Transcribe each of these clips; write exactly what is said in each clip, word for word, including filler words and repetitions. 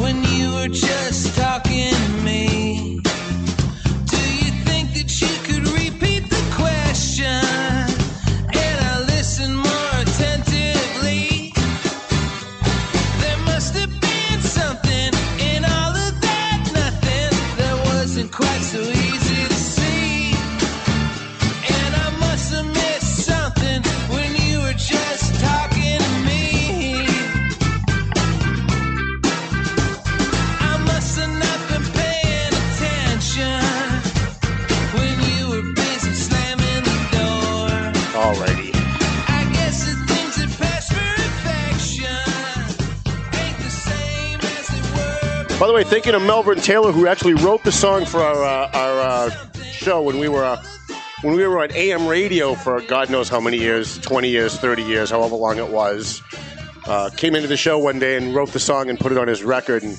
When you were just talking to me, do you think that you could repeat the question? And I listened more attentively. There must have been something in all of that nothing that wasn't quite so easy to see. And I must have missed something when you were just talking to me. Alrighty. I guess the things that pass for affection ain't the same as they were. By the way, thinking of Melvin Taylor, who actually wrote the song for our uh, our uh, show when we were uh, when we were on A M radio for God knows how many years, twenty years, thirty years, however long it was, uh, came into the show one day and wrote the song and put it on his record, and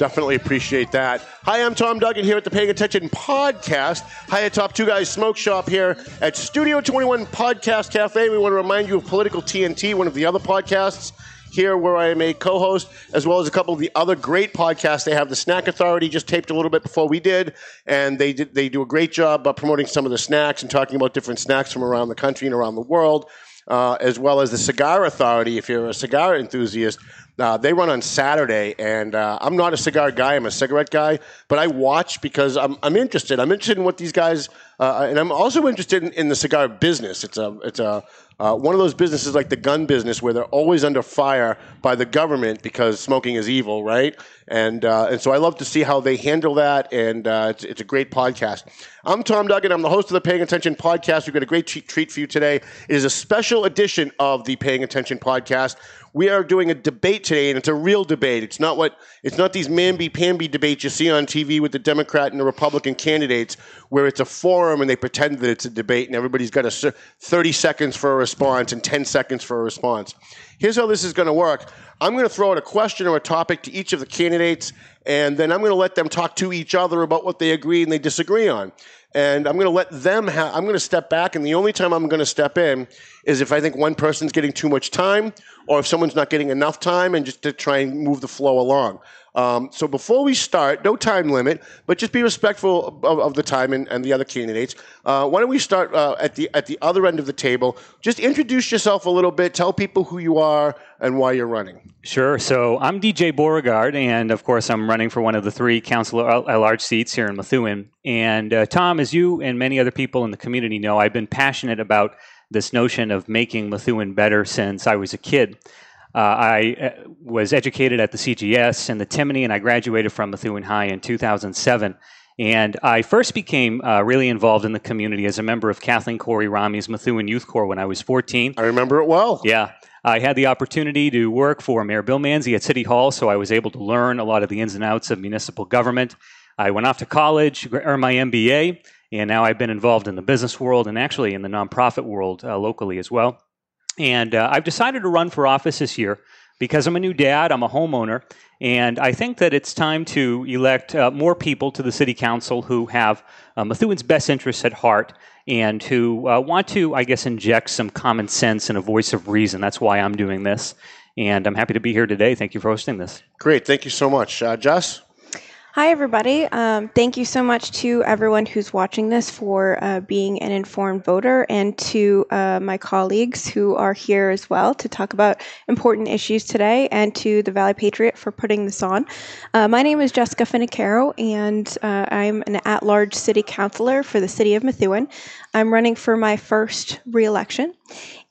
definitely appreciate that. Hi, I'm Tom Duggan here at the Paying Attention Podcast. Hi, at Top Two Guys Smoke Shop here at Studio twenty-one Podcast Cafe. We want to remind you of Political T N T, one of the other podcasts here where I am a co-host, as well as a couple of the other great podcasts. They have the Snack Authority, just taped a little bit before we did, and they did, they do a great job uh, promoting some of the snacks and talking about different snacks from around the country and around the world, uh, as well as the Cigar Authority, if you're a cigar enthusiast. Uh, they run on Saturday, and uh, I'm not a cigar guy. I'm a cigarette guy, but I watch because I'm I'm interested. I'm interested in what these guys, uh, and I'm also interested in, in the cigar business. It's a it's a uh, one of those businesses like the gun business where they're always under fire by the government because smoking is evil, right? And uh, and so I love to see how they handle that, and uh, it's it's a great podcast. I'm Tom Duggan. I'm the host of the Paying Attention Podcast. We've got a great treat for you today. It is a special edition of the Paying Attention Podcast. We are doing a debate today, and it's a real debate. It's not what it's not these mamby-pamby debates you see on T V with the Democrat and the Republican candidates where it's a forum and they pretend that it's a debate and everybody's got a thirty seconds for a response and ten seconds for a response. Here's how this is going to work. I'm going to throw out a question or a topic to each of the candidates, and then I'm going to let them talk to each other about what they agree and they disagree on. And I'm going to let them have, I'm going to step back, and the only time I'm going to step in is if I think one person's getting too much time or if someone's not getting enough time, and just to try and move the flow along. Um, so before we start, no time limit, but just be respectful of, of the time and, and the other candidates. Uh, why don't we start uh, at the at the other end of the table? Just introduce yourself a little bit. Tell people who you are and why you're running. Sure. So I'm D J Beauregard, and of course I'm running for one of the three council-at-large seats here in Methuen. And uh, Tom, as you and many other people in the community know, I've been passionate about this notion of making Methuen better since I was a kid. Uh, I uh, was educated at the C G S and the Timoney, and I graduated from Methuen High in two thousand seven. And I first became uh, really involved in the community as a member of Kathleen Corey Ramey's Methuen Youth Corps when I was fourteen. I remember it well. Yeah. I had the opportunity to work for Mayor Bill Manzi at City Hall, so I was able to learn a lot of the ins and outs of municipal government. I went off to college, earned my M B A, and now I've been involved in the business world and actually in the nonprofit world uh, locally as well. And uh, I've decided to run for office this year because I'm a new dad, I'm a homeowner, and I think that it's time to elect uh, more people to the city council who have uh, Methuen's best interests at heart and who uh, want to, I guess, inject some common sense and a voice of reason. That's why I'm doing this, and I'm happy to be here today. Thank you for hosting this. Great. Thank you so much. Uh, Jess? Hi, everybody. Um, thank you so much to everyone who's watching this for uh, being an informed voter, and to uh, my colleagues who are here as well to talk about important issues today, and to the Valley Patriot for putting this on. Uh, my name is Jessica Finocaro, and uh, I'm an at-large city councilor for the city of Methuen. I'm running for my first re-election,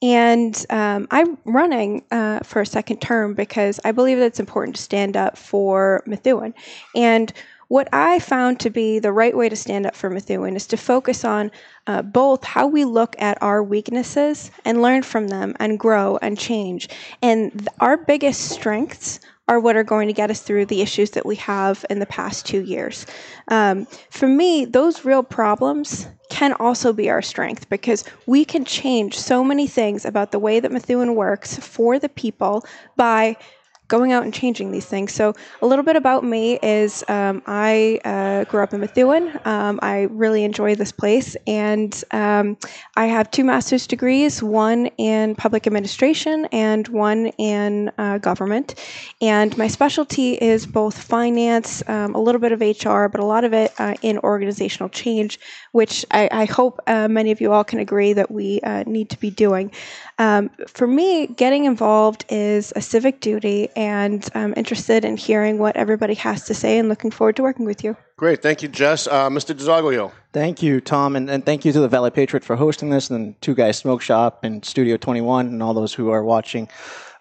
and um, I'm running uh, for a second term because I believe that it's important to stand up for Methuen. And what I found to be the right way to stand up for Methuen is to focus on uh, both how we look at our weaknesses and learn from them and grow and change. And th- our biggest strengths are what are going to get us through the issues that we have in the past two years. Um, for me, those real problems can also be our strength, because we can change so many things about the way that Methuen works for the people by going out and changing these things. So a little bit about me is um, I uh, grew up in Methuen. Um, I really enjoy this place. And um, I have two master's degrees, one in public administration and one in uh, government. And my specialty is both finance, um, a little bit of H R, but a lot of it uh, in organizational change, which I, I hope uh, many of you all can agree that we uh, need to be doing. Um, for me, getting involved is a civic duty, and I'm interested in hearing what everybody has to say and looking forward to working with you. Great. Thank you, Jess. Uh, Mister DiZoglio. Thank you, Tom, and, and thank you to the Valley Patriot for hosting this, and Two Guys Smoke Shop and Studio twenty-one and all those who are watching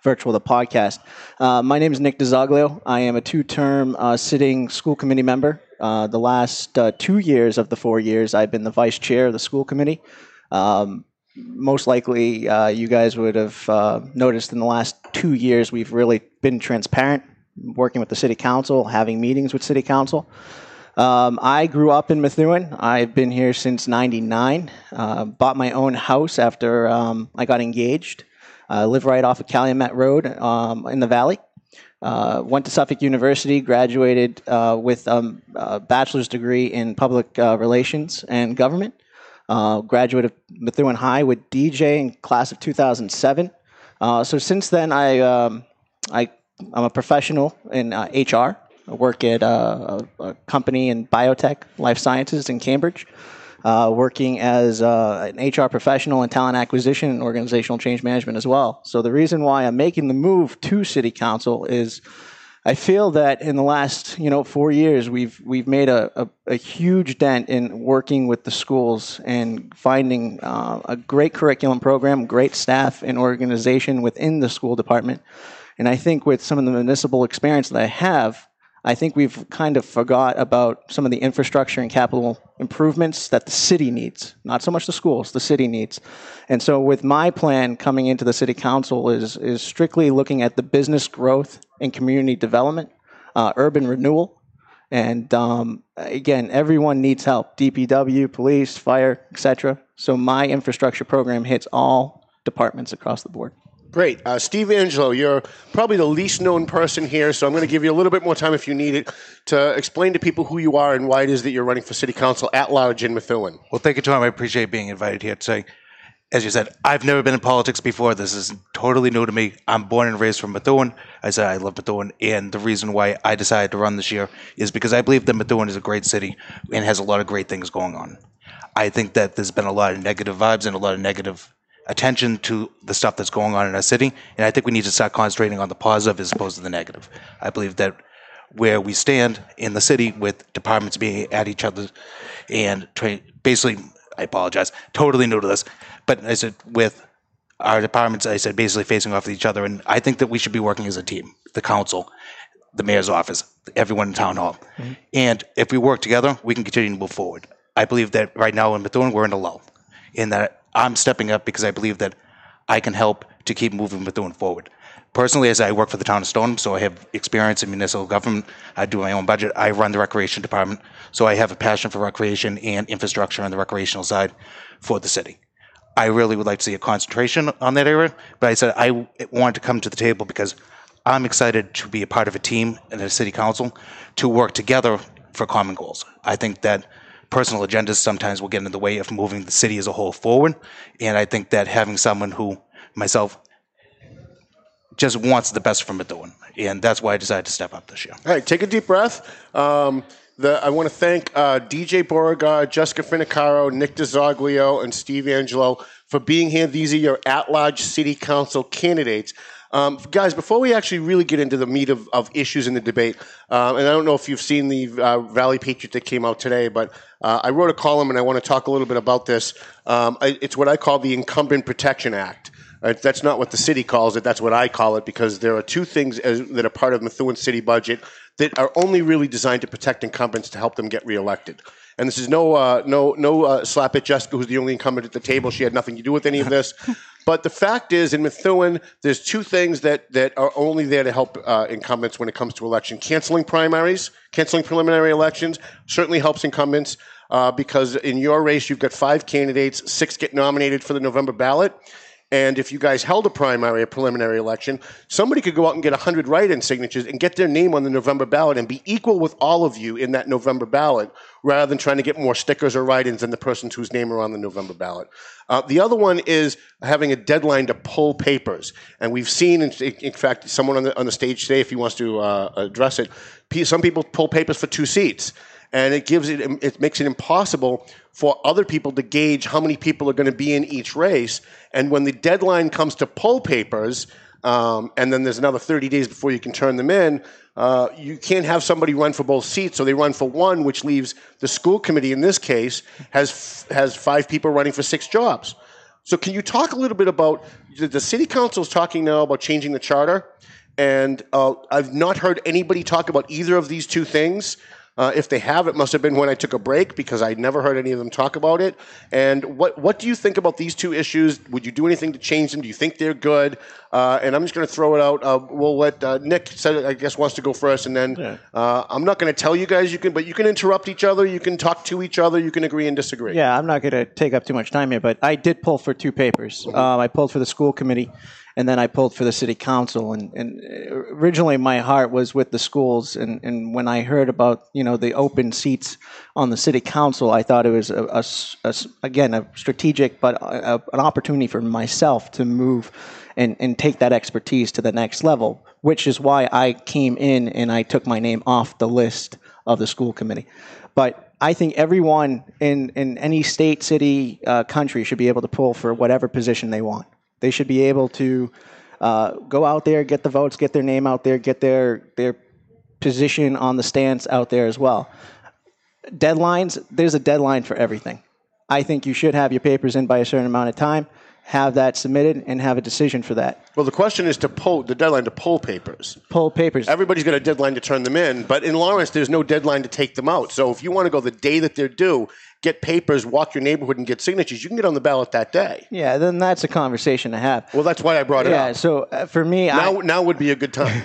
virtual the podcast. Uh, my name is Nick DiZoglio. I am a two-term uh, sitting school committee member. Uh, the last uh, two years of the four years, I've been the vice chair of the school committee. Um, Most likely, uh, you guys would have uh, noticed in the last two years we've really been transparent, working with the city council, having meetings with city council. Um, I grew up in Methuen. I've been here since ninety-nine. Uh, bought my own house after um, I got engaged. I uh, live right off of Calumet Road um, in the valley. Uh, went to Suffolk University, graduated uh, with um, a bachelor's degree in public uh, relations and government. Uh, graduate of Methuen High with D J in class of two thousand seven. Uh, so since then, I, um, I, I'm a professional in uh, H R. I work at uh, a, a company in biotech, life sciences in Cambridge, uh, working as uh, an H R professional in talent acquisition and organizational change management as well. So the reason why I'm making the move to City Council is I feel that in the last, you know, four years, we've we've made a, a, a huge dent in working with the schools and finding uh, a great curriculum program, great staff and organization within the school department. And I think with some of the municipal experience that I have, I think we've kind of forgot about some of the infrastructure and capital improvements that the city needs. Not so much the schools, the city needs. And so with my plan coming into the city council is, is strictly looking at the business growth and community development, uh, urban renewal. And um, again, everyone needs help. D P W, police, fire, et cetera. So my infrastructure program hits all departments across the board. Great. Uh, Steve Angelo, you're probably the least known person here, so I'm going to give you a little bit more time if you need it to explain to people who you are and why it is that you're running for city council at large in Methuen. Well, thank you, Tom. I appreciate being invited here today. As you said, I've never been in politics before. This is totally new to me. I'm born and raised from Methuen. I said I love Methuen, and the reason why I decided to run this year is because I believe that Methuen is a great city and has a lot of great things going on. I think that there's been a lot of negative vibes and a lot of negative attention to the stuff that's going on in our city, and I think we need to start concentrating on the positive as opposed to the negative. I believe that where we stand in the city with departments being at each other and tra- basically, I apologize, totally new to this, but I said with our departments, I said basically facing off with each other, and I think that we should be working as a team, the council, the mayor's office, everyone in town hall. Mm-hmm. And if we work together, we can continue to move forward. I believe that right now in Methuen, we're in a lull, in that I'm stepping up because I believe that I can help to keep moving Methuen forward. Personally, as I work for the town of Stoneham, so I have experience in municipal government. I do my own budget. I run the recreation department, so I have a passion for recreation and infrastructure on the recreational side for the city. I really would like to see a concentration on that area, but I said I wanted to come to the table because I'm excited to be a part of a team and a city council to work together for common goals. I think that personal agendas sometimes will get in the way of moving the city as a whole forward. And I think that having someone who, myself, just wants the best from Methuen. And that's why I decided to step up this year. All right, take a deep breath. Um, the, I want to thank uh, D J Beauregard, Jessica Finocaro, Nick DiZoglio, and Steve Angelo for being here. These are your at-large city council candidates. Um, guys, before we actually really get into the meat of, of issues in the debate, um, and I don't know if you've seen the uh, Valley Patriot that came out today, but uh, I wrote a column and I want to talk a little bit about this. Um, I, it's what I call the Incumbent Protection Act. Uh, that's not what the city calls it. That's what I call it, because there are two things as, that are part of Methuen city budget that are only really designed to protect incumbents to help them get reelected. And this is no uh, no no uh, slap at Jessica, who's the only incumbent at the table. She had nothing to do with any of this. But the fact is, in Methuen, there's two things that, that are only there to help uh, incumbents when it comes to election. Canceling primaries, canceling preliminary elections certainly helps incumbents uh, because in your race, you've got five candidates, six get nominated for the November ballot. And if you guys held a primary, a preliminary election, somebody could go out and get one hundred write-in signatures and get their name on the November ballot and be equal with all of you in that November ballot rather than trying to get more stickers or write-ins than the persons whose name are on the November ballot. Uh, the other one is having a deadline to pull papers. And we've seen, in, in fact, someone on the, on the stage today, if he wants to uh, address it, some people pull papers for two seats. And it gives it, it makes it impossible for other people to gauge how many people are going to be in each race. And when the deadline comes to poll papers, um, and then there's another thirty days before you can turn them in, uh, you can't have somebody run for both seats. So they run for one, which leaves the school committee, in this case, has has five people running for six jobs. So can you talk a little bit about, the city council is talking now about changing the charter, and uh, I've not heard anybody talk about either of these two things. Uh, if they have, it must have been when I took a break because I never heard any of them talk about it. And what what do you think about these two issues? Would you do anything to change them? Do you think they're good? Uh, and I'm just going to throw it out. Uh, we'll let uh, Nick, said, I guess, wants to go first. And then yeah. uh, I'm not going to tell you guys. You can, But you can interrupt each other. You can talk to each other. You can agree and disagree. Yeah, I'm not going to take up too much time here. But I did pull for two papers. Mm-hmm. um, I pulled for the school committee. And then I pulled for the city council, and, and originally my heart was with the schools. And, and when I heard about, you know, the open seats on the city council, I thought it was, a, a, a, again, a strategic, but a, a, an opportunity for myself to move and, and take that expertise to the next level, which is why I came in and I took my name off the list of the school committee. But I think everyone in, in any state, city, uh, country should be able to pull for whatever position they want. They should be able to uh, go out there, get the votes, get their name out there, get their their position on the stance out there as well. Deadlines, there's a deadline for everything. I think you should have your papers in by a certain amount of time, have that submitted, and have a decision for that. Well, the question is to pull the deadline to pull papers. Pull papers. Everybody's got a deadline to turn them in, but in Lawrence, there's no deadline to take them out. So if you want to go the day that they're due, get papers, walk your neighborhood, and get signatures, you can get on the ballot that day. Yeah, then that's a conversation to have. Well, that's why I brought it yeah, up. Yeah, so uh, for me, now, I... Now would be a good time.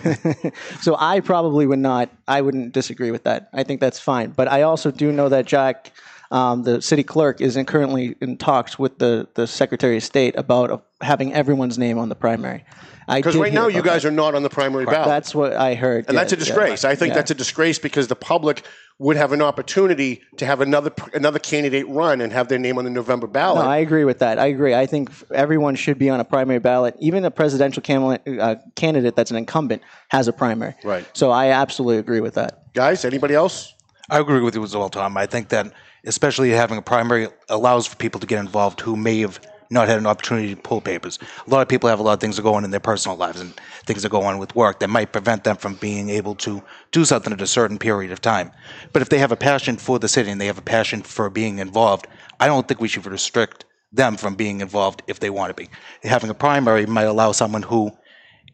So I probably would not, I wouldn't disagree with that. I think that's fine. But I also do know that Jack, um, the city clerk, is in currently in talks with the, the Secretary of State about uh, having everyone's name on the primary. Because right now you guys that. are not on the primary ballot. That's what I heard. And yeah, that's a disgrace. Yeah. I think yeah. that's a disgrace because the public would have an opportunity to have another another candidate run and have their name on the November ballot. No, I agree with that. I agree. I think everyone should be on a primary ballot. Even a presidential cam- uh, candidate that's an incumbent has a primary. Right. So I absolutely agree with that. Guys, anybody else? I agree with you as well, Tom. I think that especially having a primary allows for people to get involved who may have not had an opportunity to pull papers. A lot of people have a lot of things that go on in their personal lives and things that go on with work that might prevent them from being able to do something at a certain period of time. But if they have a passion for the city and they have a passion for being involved, I don't think we should restrict them from being involved if they want to be. Having a primary might allow someone who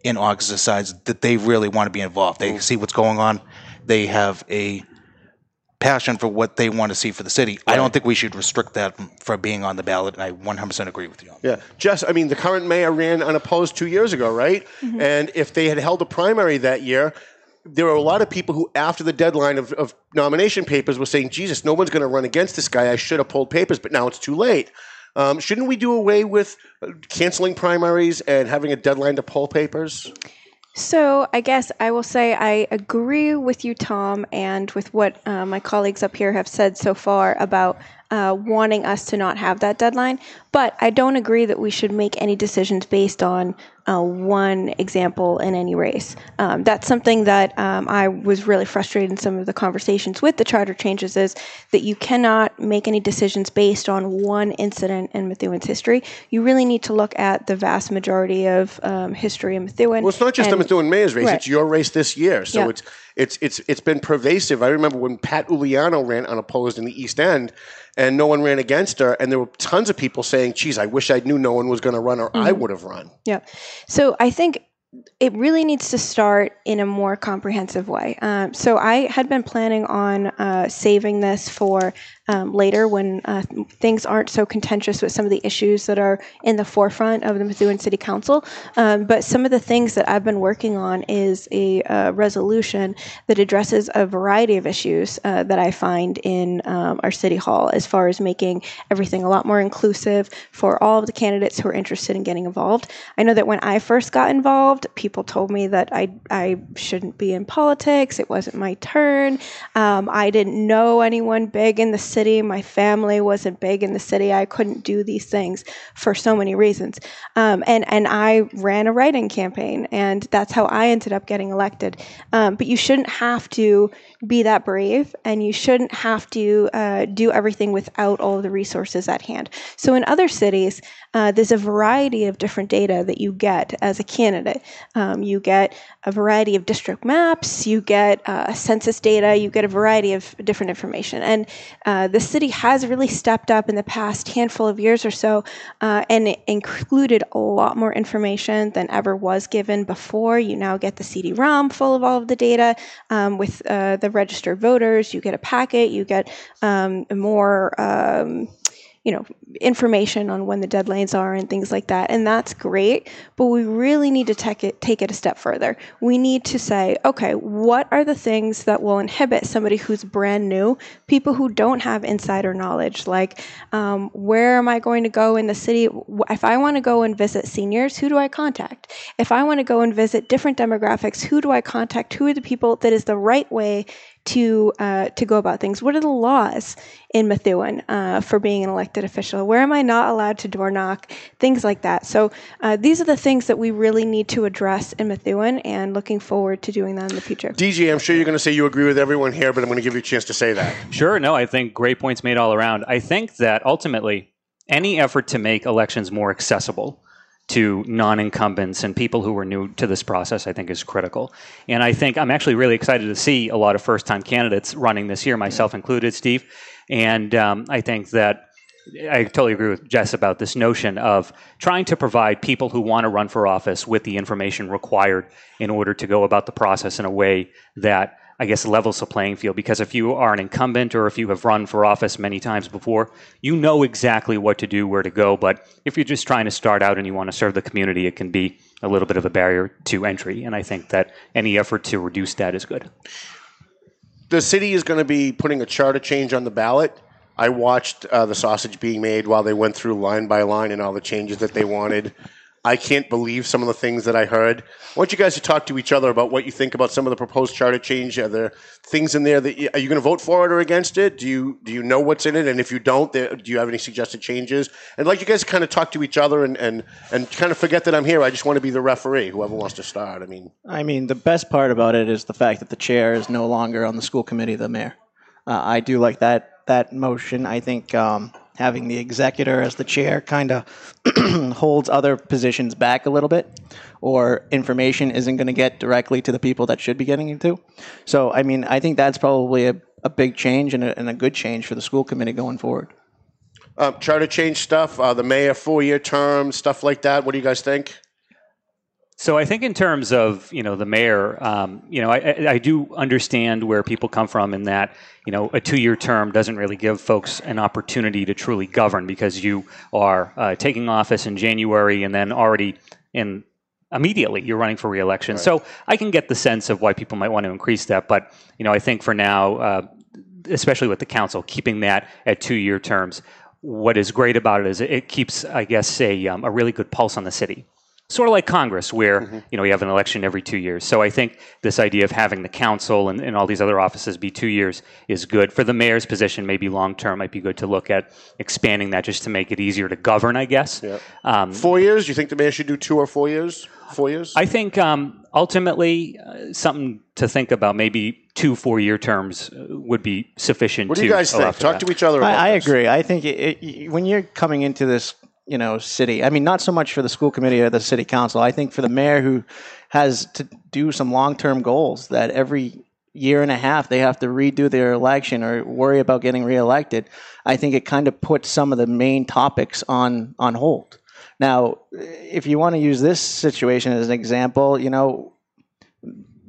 in August decides that they really want to be involved. They see what's going on. They have a passion for what they want to see for the city. Right. I don't think we should restrict that for being on the ballot, and I one hundred percent agree with you. Yeah, Jess, I mean, the current mayor ran unopposed two years ago, right? Mm-hmm. And if they had held a primary that year, there were a lot of people who, after the deadline of, of nomination papers, were saying, Jesus, no one's going to run against this guy. I should have pulled papers, but now it's too late. Um, shouldn't we do away with canceling primaries and having a deadline to pull papers? So I guess I will say I agree with you, Tom, and with what uh, my colleagues up here have said so far about uh, wanting us to not have that deadline. But I don't agree that we should make any decisions based on uh, one example in any race. Um, that's something that um, I was really frustrated in some of the conversations with the charter changes is that you cannot make any decisions based on one incident in Methuen's history. You really need to look at the vast majority of um, history in Methuen. Well, it's not just and, the Methuen mayor's race. Right. It's your race this year. So yeah. it's it's it's it's been pervasive. I remember when Pat Ulliano ran unopposed in the East End, and no one ran against her, and there were tons of people saying, geez, I wish I knew no one was going to run or mm-hmm. I would have run. Yeah. So I think it really needs to start in a more comprehensive way. Um, so I had been planning on uh, saving this for um, later when uh, things aren't so contentious with some of the issues that are in the forefront of the Methuen City Council. Um, but some of the things that I've been working on is a uh, resolution that addresses a variety of issues uh, that I find in um, our City Hall, as far as making everything a lot more inclusive for all of the candidates who are interested in getting involved. I know that when I first got involved, people told me that I, I shouldn't be in politics. It wasn't my turn. Um, I didn't know anyone big in the city. My family wasn't big in the city. I couldn't do these things for so many reasons. Um, and, and I ran a write-in campaign, and that's how I ended up getting elected. Um, but you shouldn't have to be that brave, and you shouldn't have to uh, do everything without all of the resources at hand. So in other cities, uh, there's a variety of different data that you get as a candidate. Um, you get a variety of district maps, you get uh, census data, you get a variety of different information. And uh, the city has really stepped up in the past handful of years or so, uh, and it included a lot more information than ever was given before. You now get the C D ROM full of all of the data um, with uh, the registered voters. You get a packet, you get um, more um, you know, information on when the deadlines are and things like that. And that's great, but we really need to take it, take it a step further. We need to say, okay, what are the things that will inhibit somebody who's brand new, people who don't have insider knowledge? Like, um, where am I going to go in the city? If I want to go and visit seniors, who do I contact? If I want to go and visit different demographics, who do I contact? Who are the people that is the right way to uh, to go about things? What are the laws in Methuen uh, for being an elected official? Where am I not allowed to door knock? Things like that. So uh, these are the things that we really need to address in Methuen, and looking forward to doing that in the future. D J, I'm sure you're going to say you agree with everyone here, but I'm going to give you a chance to say that. Sure. No, I think great points made all around. I think that ultimately any effort to make elections more accessible to non-incumbents and people who are new to this process, I think, is critical. And I think I'm actually really excited to see a lot of first-time candidates running this year, myself included, Steve. And um, I think that I totally agree with Jess about this notion of trying to provide people who want to run for office with the information required in order to go about the process in a way that, I guess, levels the playing field. Because if you are an incumbent, or if you have run for office many times before, you know exactly what to do, where to go. But if you're just trying to start out and you want to serve the community, it can be a little bit of a barrier to entry. And I think that any effort to reduce that is good. The city is going to be putting a charter change on the ballot. I watched uh, the sausage being made while they went through line by line and all the changes that they wanted. I can't believe some of the things that I heard. I want you guys to talk to each other about what you think about some of the proposed charter change. Are there things in there that you, are you going to vote for it or against it? Do you do you know what's in it? And if you don't, there, do you have any suggested changes? I'd like you guys to kind of talk to each other and, and, and kind of forget that I'm here. I just want to be the referee, whoever wants to start. I mean, I mean, the best part about it is the fact that the chair is no longer on the school committee, the mayor. Uh, I do like that that motion. I think Um, having the executor as the chair kind of holds other positions back a little bit, or information isn't going to get directly to the people that should be getting it to. So, I mean, I think that's probably a, a big change and a, and a good change for the school committee going forward. Uh, charter change stuff, uh, the mayor, four-year term, stuff like that. What do you guys think? So I think in terms of, you know, the mayor, um, you know, I, I do understand where people come from in that, you know, a two-year term doesn't really give folks an opportunity to truly govern, because you are uh, taking office in January and then already in immediately you're running for re-election. Right. So I can get the sense of why people might want to increase that. But, you know, I think for now, uh, especially with the council, keeping that at two-year terms, what is great about it is it keeps, I guess, a, um, a really good pulse on the city. Sort of like Congress, where mm-hmm. you know you have an election every two years. So I think this idea of having the council and, and all these other offices be two years is good. For the mayor's position, maybe long-term might be good to look at expanding that just to make it easier to govern, I guess. Yeah. Um, four years? Do you think the mayor should do two or four years? Four years? I think um, ultimately uh, something to think about. Maybe two four-year terms would be sufficient. What do you guys think? Talk to each other about I, I agree. I think it, it, when you're coming into this you know, city. I mean, not so much for the school committee or the city council. I think for the mayor, who has to do some long-term goals that every year and a half they have to redo their election or worry about getting reelected, I think it kind of puts some of the main topics on, on hold. Now, if you want to use this situation as an example, you know,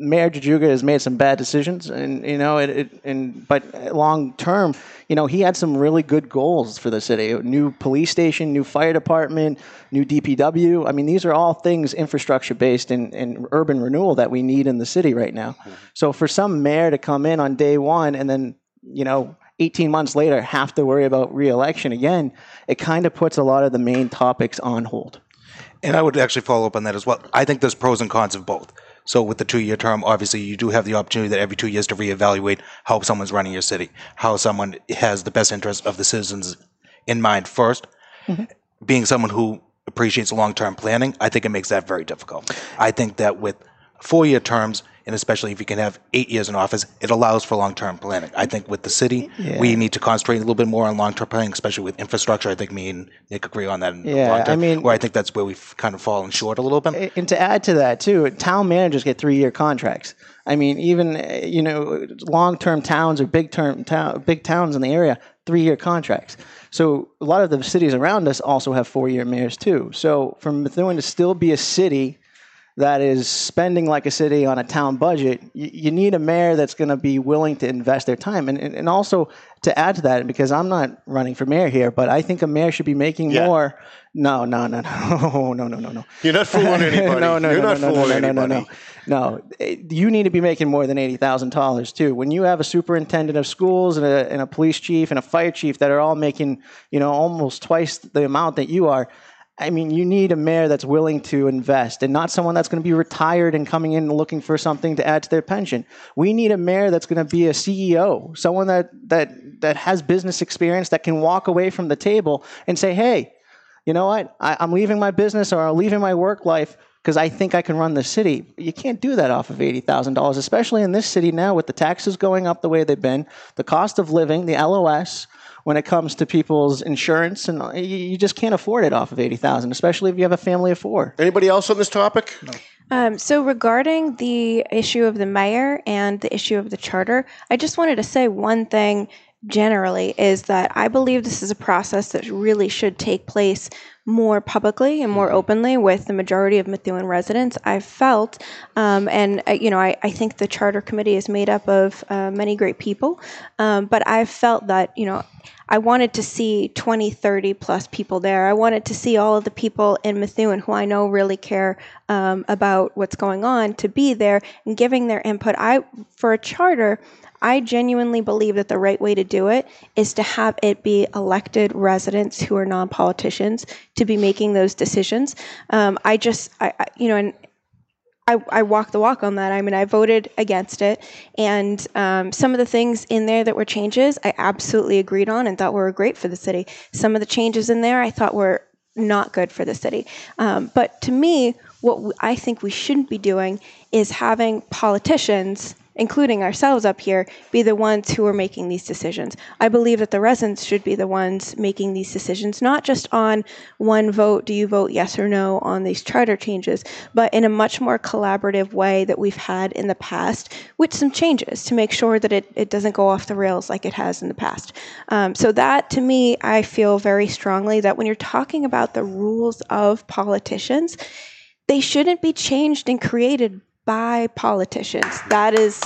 Mayor Jujuga has made some bad decisions, and you know, it, it, and but long term, you know, he had some really good goals for the city: new police station, new fire department, new D P W. I mean, these are all things infrastructure based and, and urban renewal that we need in the city right now. Mm-hmm. So for some mayor to come in on day one and then, you know, eighteen months later have to worry about re-election again, it kind of puts a lot of the main topics on hold. And I would actually follow up on that as well. I think there's pros and cons of both. So with the two-year term, obviously you do have the opportunity that every two years to reevaluate how someone's running your city, how someone has the best interest of the citizens in mind first. Mm-hmm. Being someone who appreciates long-term planning, I think it makes that very difficult. I think that with four-year terms, and especially if you can have eight years in office, it allows for long-term planning. I think with the city, yeah. we need to concentrate a little bit more on long-term planning, especially with infrastructure. I think me and Nick agree on that in yeah, the long term, I mean, where I think that's where we've kind of fallen short a little bit. And to add to that, too, town managers get three-year contracts. I mean, even, you know, long-term towns or big-term town, big towns in the area, three-year contracts. So a lot of the cities around us also have four-year mayors, too. So for Methuen to still be a city that is spending like a city on a town budget, you, you need a mayor that's going to be willing to invest their time. And, and and also to add to that, because I'm not running for mayor here, but I think a mayor should be making yeah. more. No, no, no, no, no, no, no, no. You're not fooling anybody. no, no, You're no, not no, fooling no, no, no, no, no, no. You need to be making more than eighty thousand dollars too. When you have a superintendent of schools and a, and a police chief and a fire chief that are all making, you know, almost twice the amount that you are, I mean, you need a mayor that's willing to invest and not someone that's going to be retired and coming in and looking for something to add to their pension. We need a mayor that's going to be a C E O, someone that that that has business experience that can walk away from the table and say, hey, you know what, I, I'm leaving my business or I'm leaving my work life because I think I can run the city. You can't do that off of eighty thousand dollars, especially in this city now with the taxes going up the way they've been, the cost of living, the L O S, when it comes to people's insurance, and you just can't afford it off of eighty thousand dollars, especially if you have a family of four. Anybody else on this topic? No. Um, so regarding the issue of the mayor and the issue of the charter, I just wanted to say one thing generally is that I believe this is a process that really should take place more publicly and more openly with the majority of Methuen residents, I've felt. Um, and, uh, you know, I, I think the Charter Committee is made up of uh, many great people. Um, but I've felt that, you know, I wanted to see twenty, thirty plus people there. I wanted to see all of the people in Methuen who I know really care um, about what's going on to be there and giving their input. I, for a charter, I genuinely believe that the right way to do it is to have it be elected residents who are non-politicians to be making those decisions. Um, I just, I, I, you know, and I, I walk the walk on that. I mean, I voted against it. And um, some of the things in there that were changes, I absolutely agreed on and thought were great for the city. Some of the changes in there I thought were not good for the city. Um, but to me, what I think we shouldn't be doing is having politicians, including ourselves up here, be the ones who are making these decisions. I believe that the residents should be the ones making these decisions, not just on one vote, do you vote yes or no on these charter changes, but in a much more collaborative way that we've had in the past with some changes to make sure that it, it doesn't go off the rails like it has in the past. Um, so that, to me, I feel very strongly that when you're talking about the rules of politicians, they shouldn't be changed and created by politicians. That is,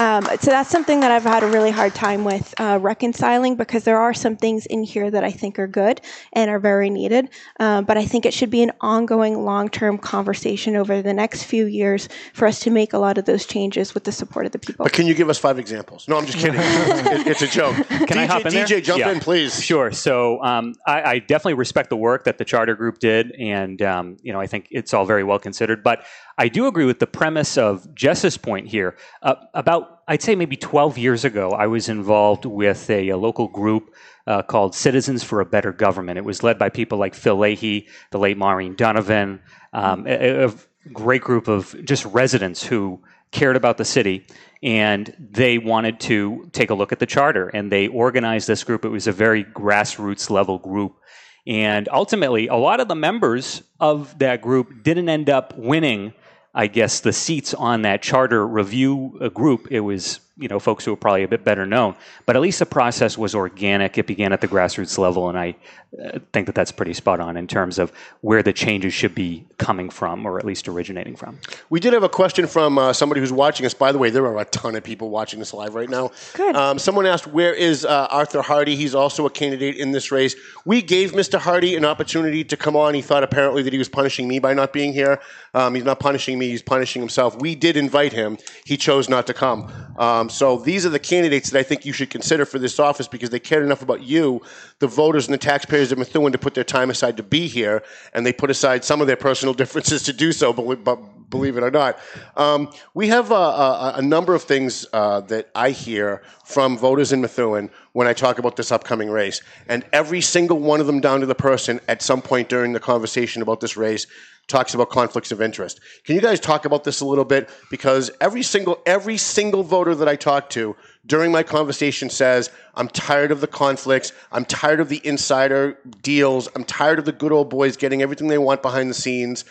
um, so that's something that I've had a really hard time with uh, reconciling, because there are some things in here that I think are good and are very needed. Um, but I think it should be an ongoing, long-term conversation over the next few years for us to make a lot of those changes with the support of the people. But can you give us five examples? No, I'm just kidding. it, it's a joke. Can D J, I hop in there? D J, jump yeah. in, please. Sure. So um, I, I definitely respect the work that the Charter Group did, and um, you know, I think it's all very well considered. But I do agree with the premise of Jess's point here. Uh, about, I'd say maybe twelve years ago, I was involved with a, a local group uh, called Citizens for a Better Government. It was led by people like Phil Leahy, the late Maureen Donovan, um, a, a great group of just residents who cared about the city, and they wanted to take a look at the charter, and they organized this group. It was a very grassroots level group. And ultimately, a lot of the members of that group didn't end up winning, I guess, the seats on that charter review group. It was you know, folks who are probably a bit better known. But at least the process was organic. It began at the grassroots level, and I uh, think that that's pretty spot on in terms of where the changes should be coming from, or at least originating from. We did have a question from uh, somebody who's watching us. By the way, there are a ton of people watching us live right now. Good. Um, someone asked, where is uh, Arthur Hardy? He's also a candidate in this race. We gave Mister Hardy an opportunity to come on. He thought apparently that he was punishing me by not being here. Um, he's not punishing me. He's punishing himself. We did invite him. He chose not to come. Um, So these are the candidates that I think you should consider for this office, because they cared enough about you, the voters and the taxpayers of Methuen, to put their time aside to be here, and they put aside some of their personal differences to do so, but believe it or not. Um, we have a, a, a number of things uh, that I hear from voters in Methuen when I talk about this upcoming race, and every single one of them down to the person at some point during the conversation about this race talks about conflicts of interest. Can you guys talk about this a little bit? Because every single every single voter that I talk to during my conversation says, I'm tired of the conflicts, I'm tired of the insider deals, I'm tired of the good old boys getting everything they want behind the scenes.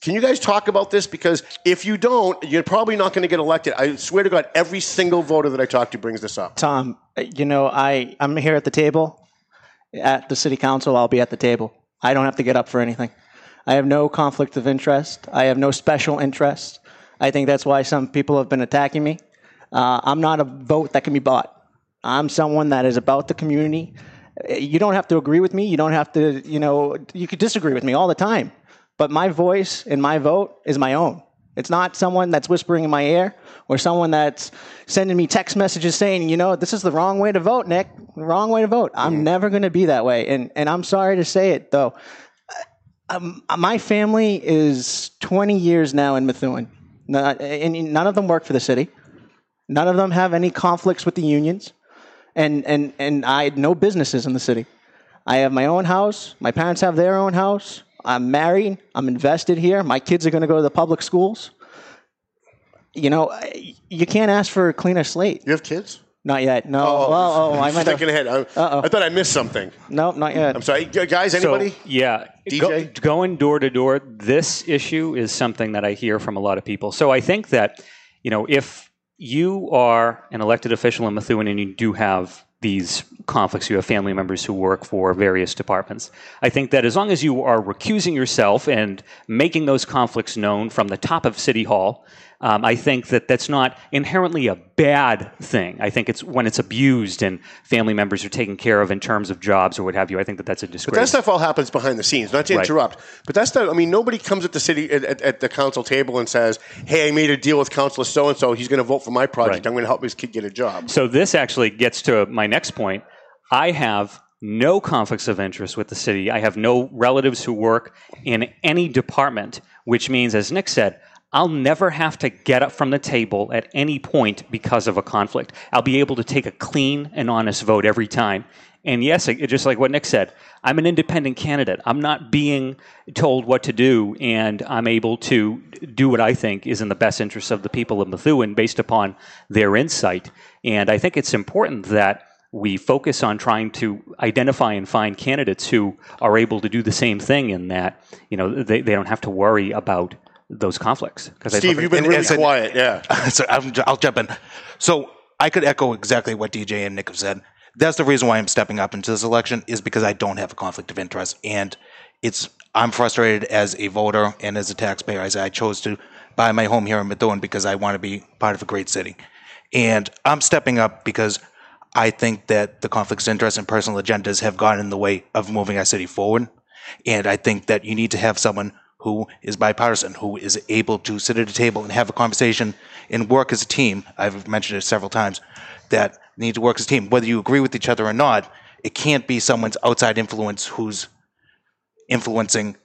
Can you guys talk about this? Because if you don't, you're probably not going to get elected. I swear to God, every single voter that I talk to brings this up. Tom, you know, I, I'm here at the table. At the city council, I'll be at the table. I don't have to get up for anything. I have no conflict of interest. I have no special interest. I think that's why some people have been attacking me. Uh, I'm not a vote that can be bought. I'm someone that is about the community. You don't have to agree with me. You don't have to, you know, you could disagree with me all the time. But my voice and my vote is my own. It's not someone that's whispering in my ear or someone that's sending me text messages saying, you know, this is the wrong way to vote, Nick. Wrong way to vote. I'm mm-hmm. never going to be that way. And, and I'm sorry to say it, though. Um, my family is twenty years now in Methuen. Not, and none of them work for the city. None of them have any conflicts with the unions. And, and, and I had no businesses in the city. I have my own house. My parents have their own house. I'm married. I'm invested here. My kids are going to go to the public schools. You know, you can't ask for a cleaner slate. You have kids? Not yet. No. Oh, well, oh I might thinking have. ahead. I, I thought I missed something. No, not yet. I'm sorry, guys. Anybody? So, yeah. D J, Go, going door to door. This issue is something that I hear from a lot of people. So I think that, you know, if you are an elected official in Methuen and you do have these conflicts, you have family members who work for various departments, I think that as long as you are recusing yourself and making those conflicts known from the top of City Hall, um, I think that that's not inherently a bad thing. I think it's when it's abused and family members are taken care of in terms of jobs or what have you, I think that that's a disgrace. But that stuff all happens behind the scenes, not to right. interrupt. But that's not, I mean, nobody comes at the city, at, at the council table and says, hey, I made a deal with Councilor so-and-so, he's going to vote for my project, right. I'm going to help his kid get a job. So this actually gets to my next point. I have no conflicts of interest with the city. I have no relatives who work in any department, which means, as Nick said, I'll never have to get up from the table at any point because of a conflict. I'll be able to take a clean and honest vote every time. And yes, just like what Nick said, I'm an independent candidate. I'm not being told what to do, and I'm able to do what I think is in the best interest of the people of Methuen based upon their insight. And I think it's important that we focus on trying to identify and find candidates who are able to do the same thing, in that, you know, they, they don't have to worry about those conflicts. Steve, you've been really quiet. Yeah. So I'm, I'll jump in. So I could echo exactly what D J and Nick have said. That's the reason why I'm stepping up into this election, is because I don't have a conflict of interest. And it's I'm frustrated as a voter and as a taxpayer. I, I chose to buy my home here in Methuen because I want to be part of a great city. And I'm stepping up because I think that the conflicts of interest and personal agendas have gotten in the way of moving our city forward. And I think that you need to have someone who is bipartisan, who is able to sit at a table and have a conversation and work as a team. I've mentioned it several times, that need to work as a team. Whether you agree with each other or not, it can't be someone's outside influence who's influencing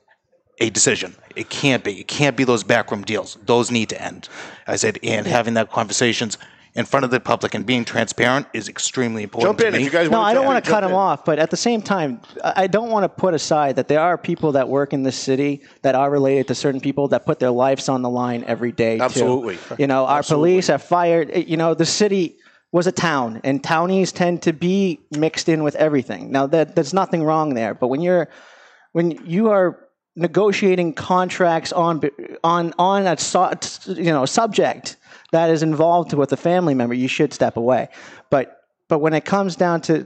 a decision. It can't be. It can't be those backroom deals. Those need to end. I said, and having that conversations in front of the public and being transparent is extremely important. Jump in to me. If you guys want no, to I don't want to cut him in. off, but at the same time, I don't want to put aside that there are people that work in this city that are related to certain people that put their lives on the line every day. Absolutely. Too. You know, our Absolutely. police are fired. You know, the city was a town, and townies tend to be mixed in with everything. Now, that there's nothing wrong there, but when you're when you are negotiating contracts on on on a you know subject that is involved with a family member, you should step away. But but when it comes down to,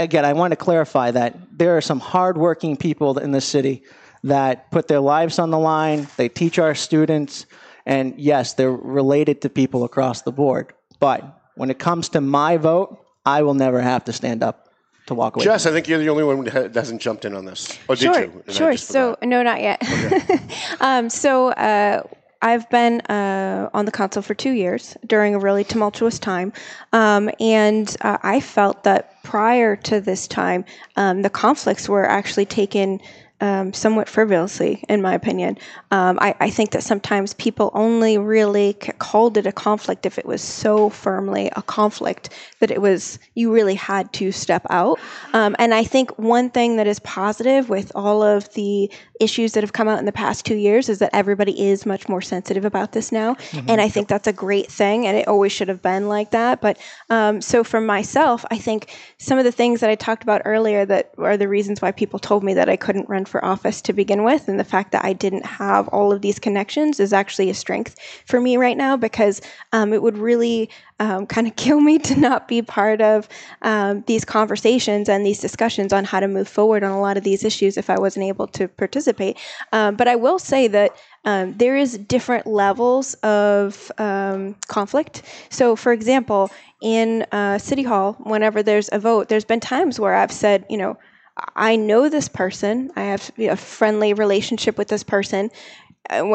again, I want to clarify that there are some hardworking people in this city that put their lives on the line. They teach our students. And yes, they're related to people across the board. But when it comes to my vote, I will never have to stand up to walk away. Jess, I think you're the only one that hasn't jumped in on this. Or sure, did you? And sure. So, no, not yet. Okay. um, so, uh, I've been uh, on the council for two years during a really tumultuous time. Um, and uh, I felt that prior to this time, um, the conflicts were actually taken Um, somewhat frivolously, in my opinion. Um, I, I think that sometimes people only really called it a conflict if it was so firmly a conflict that it was, you really had to step out. Um, and I think one thing that is positive with all of the issues that have come out in the past two years is that everybody is much more sensitive about this now. Mm-hmm. And I think that's a great thing, and it always should have been like that. But um, so for myself, I think some of the things that I talked about earlier that are the reasons why people told me that I couldn't run for office to begin with, and the fact that I didn't have all of these connections is actually a strength for me right now, because um, it would really um, kind of kill me to not be part of um, these conversations and these discussions on how to move forward on a lot of these issues if I wasn't able to participate. Um, but I will say that Um, there is different levels of um, conflict. So, for example, in uh, City Hall, whenever there's a vote, there's been times where I've said, you know, I know this person. I have a friendly relationship with this person.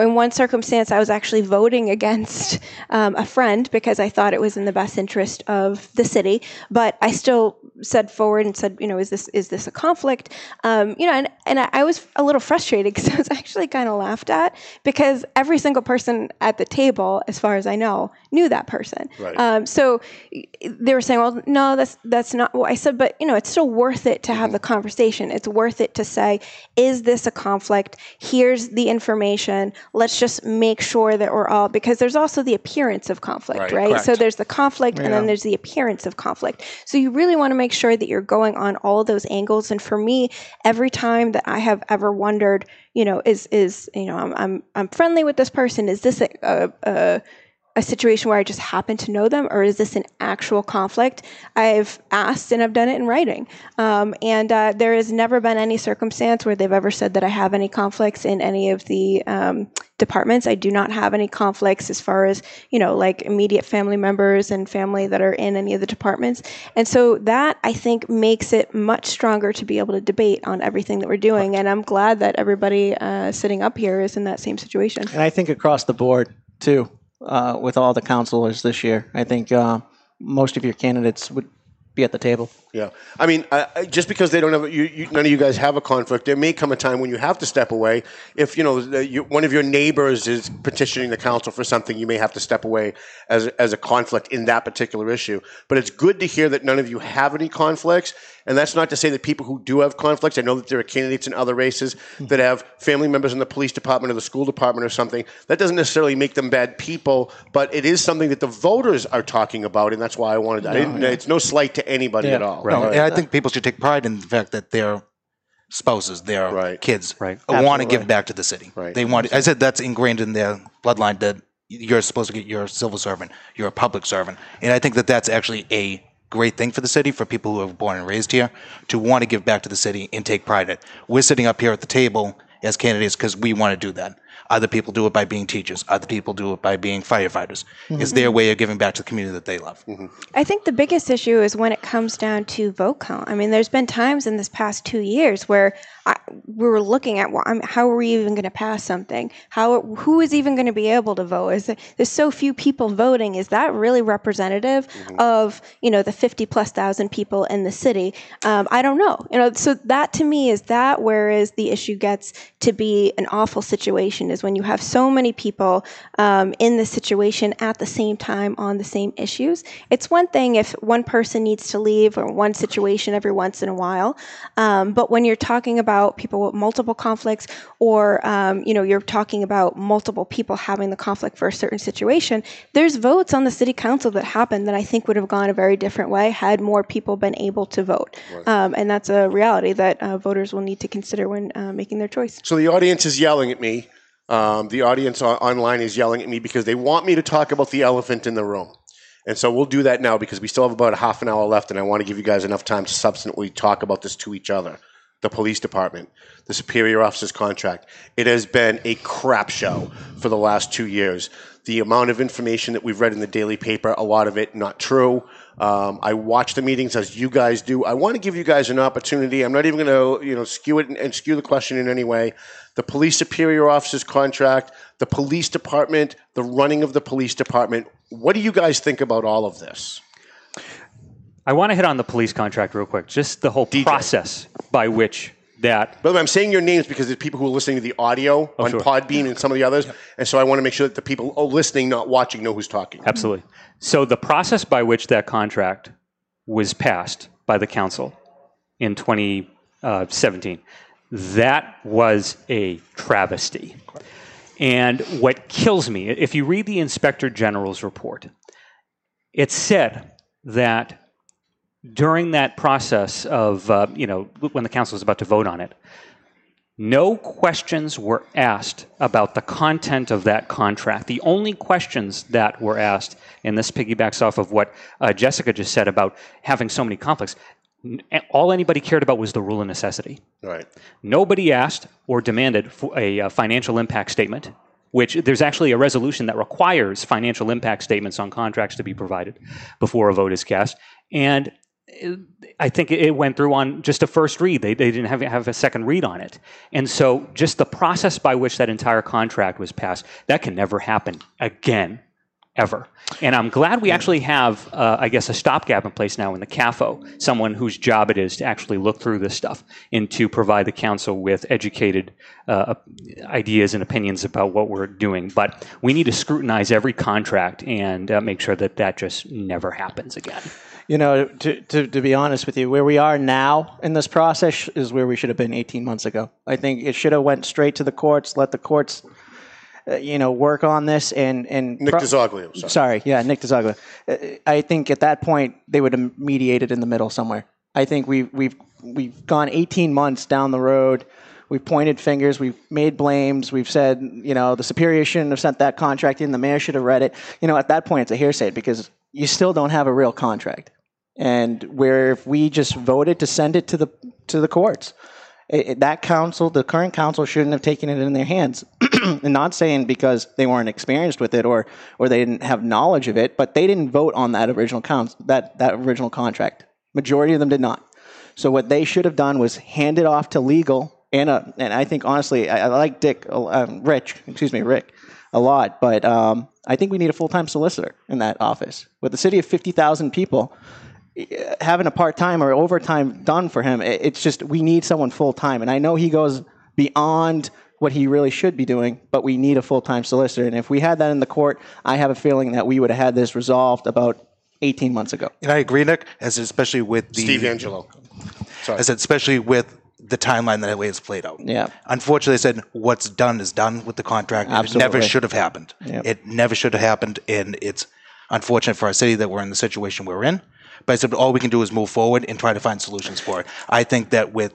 In one circumstance, I was actually voting against um, a friend because I thought it was in the best interest of the city, but I still said forward and said, you know, is this is this a conflict? Um, you know, and, and I, I was a little frustrated because I was actually kind of laughed at, because every single person at the table, as far as I know, knew that person. Right. Um, so they were saying, well, no, that's that's not what I said, but, you know, it's still worth it to have the conversation. It's worth it to say, is this a conflict? Here's the information. Let's just make sure that we're all, because there's also the appearance of conflict, right? right? So there's the conflict, yeah. and then there's the appearance of conflict. So you really want to make sure that you're going on all those angles. And for me, every time that I have ever wondered, you know, is, is, you know, I'm, I'm, I'm friendly with this person. Is this a, a, a a situation where I just happen to know them, or is this an actual conflict? I've asked, and I've done it in writing. Um, and uh, there has never been any circumstance where they've ever said that I have any conflicts in any of the um, departments. I do not have any conflicts as far as, you know, like immediate family members and family that are in any of the departments. And so that, I think, makes it much stronger to be able to debate on everything that we're doing. And I'm glad that everybody uh, sitting up here is in that same situation. And I think across the board, too. Uh, with all the councilors this year, I think uh, most of your candidates would be at the table. Yeah, I mean, I, just because they don't have you, you, none of you guys have a conflict, there may come a time when you have to step away. If you know the, you, one of your neighbors is petitioning the council for something, you may have to step away as as a conflict in that particular issue. But it's good to hear that none of you have any conflicts. And that's not to say that people who do have conflicts, I know that there are candidates in other races that have family members in the police department or the school department or something. That doesn't necessarily make them bad people, but it is something that the voters are talking about, and that's why I wanted to. No, I didn't, yeah. It's no slight to anybody yeah. at all. Right. No, and I think people should take pride in the fact that their spouses, their right. kids right. want to give back to the city. Right. They want. I said that's ingrained in their bloodline that you're supposed to get, you're a civil servant, you're a public servant. And I think that that's actually a great thing for the city, for people who are born and raised here, to want to give back to the city and take pride in it. We're sitting up here at the table as candidates because we want to do that. Other people do it by being teachers. Other people do it by being firefighters. Mm-hmm. It's their way of giving back to the community that they love. Mm-hmm. I think the biggest issue is when it comes down to vote count. I mean, there's been times in this past two years where I, we were looking at well, I mean, how are we even going to pass something? How who is even going to be able to vote? Is there, there's so few people voting. Is that really representative mm-hmm. of you know the fifty plus thousand people in the city? Um, I don't know. You know, so that to me is that. Whereas the issue gets to be an awful situation. When you have so many people um, in this situation at the same time on the same issues. It's one thing if one person needs to leave or one situation every once in a while, um, but when you're talking about people with multiple conflicts or um, you know, you're talking about multiple people having the conflict for a certain situation, there's votes on the city council that happened that I think would have gone a very different way had more people been able to vote. Right. Um, and that's a reality that uh, voters will need to consider when uh, making their choice. So the audience is yelling at me. Um, the audience on- online is yelling at me because they want me to talk about the elephant in the room. And so we'll do that now because we still have about a half an hour left, and I want to give you guys enough time to substantively talk about this to each other. The police department, the superior officer's contract. It has been a crap show for the last two years. The amount of information that we've read in the daily paper, a lot of it not true. Um, I watch the meetings as you guys do. I want to give you guys an opportunity. I'm not even going to, you know, skew it and, and skew the question in any way. The police superior officer's contract, the police department, the running of the police department. What do you guys think about all of this? I want to hit on the police contract real quick. Just the whole D J. Process by which that... But I'm saying your names because there's people who are listening to the audio oh, on sure. Podbean and some of the others. Yep. And so I want to make sure that the people listening, not watching, know who's talking. Absolutely. So the process by which that contract was passed by the council in twenty seventeen, that was a travesty. And what kills me, if you read the Inspector General's report, it said that... During that process of, uh, you know, when the council was about to vote on it, no questions were asked about the content of that contract. The only questions that were asked, and this piggybacks off of what uh, Jessica just said about having so many conflicts, n- all anybody cared about was the rule of necessity. Right. Nobody asked or demanded a, a financial impact statement, which there's actually a resolution that requires financial impact statements on contracts to be provided before a vote is cast. And I think it went through on just a first read. They they didn't have, have a second read on it. And so just the process by which that entire contract was passed, that can never happen again, ever. And I'm glad we actually have, uh, I guess, a stopgap in place now in the C A F O, someone whose job it is to actually look through this stuff and to provide the council with educated uh, ideas and opinions about what we're doing. But we need to scrutinize every contract and uh, make sure that that just never happens again. You know, to, to to be honest with you, where we are now in this process is where we should have been eighteen months ago. I think it should have went straight to the courts, let the courts, uh, you know, work on this. And, and Nick pro- DiZoglio. Sorry. sorry, yeah, Nick DiZoglio. I think at that point they would have mediated in the middle somewhere. I think we've we've we've gone eighteen months down the road. We've pointed fingers. We've made blames. We've said, you know, the superior shouldn't have sent that contract in. The mayor should have read it. You know, at that point it's a hearsay because you still don't have a real contract. And where if we just voted to send it to the to the courts, it, it, that council, the current council, shouldn't have taken it in their hands. And not saying because they weren't experienced with it or or they didn't have knowledge of it, but they didn't vote on that original con- that that original contract. Majority of them did not. So what they should have done was hand it off to legal. And a, and I think honestly, I, I like Dick, um, Rich, excuse me, Rick, a lot. But um, I think we need a full time solicitor in that office with a city of fifty thousand people. Having a part-time or overtime done for him, it's just we need someone full-time. And I know he goes beyond what he really should be doing, but we need a full-time solicitor. And if we had that in the court, I have a feeling that we would have had this resolved about eighteen months ago. And I agree, Nick, as especially with the... Steve Angelo. Sorry. As especially with the timeline that way it's played out. Yeah. Unfortunately, I said what's done is done with the contract. Absolutely. It never should have happened. Yep. It never should have happened, and it's unfortunate for our city that we're in the situation we're in. But I said, all we can do is move forward and try to find solutions for it. I think that with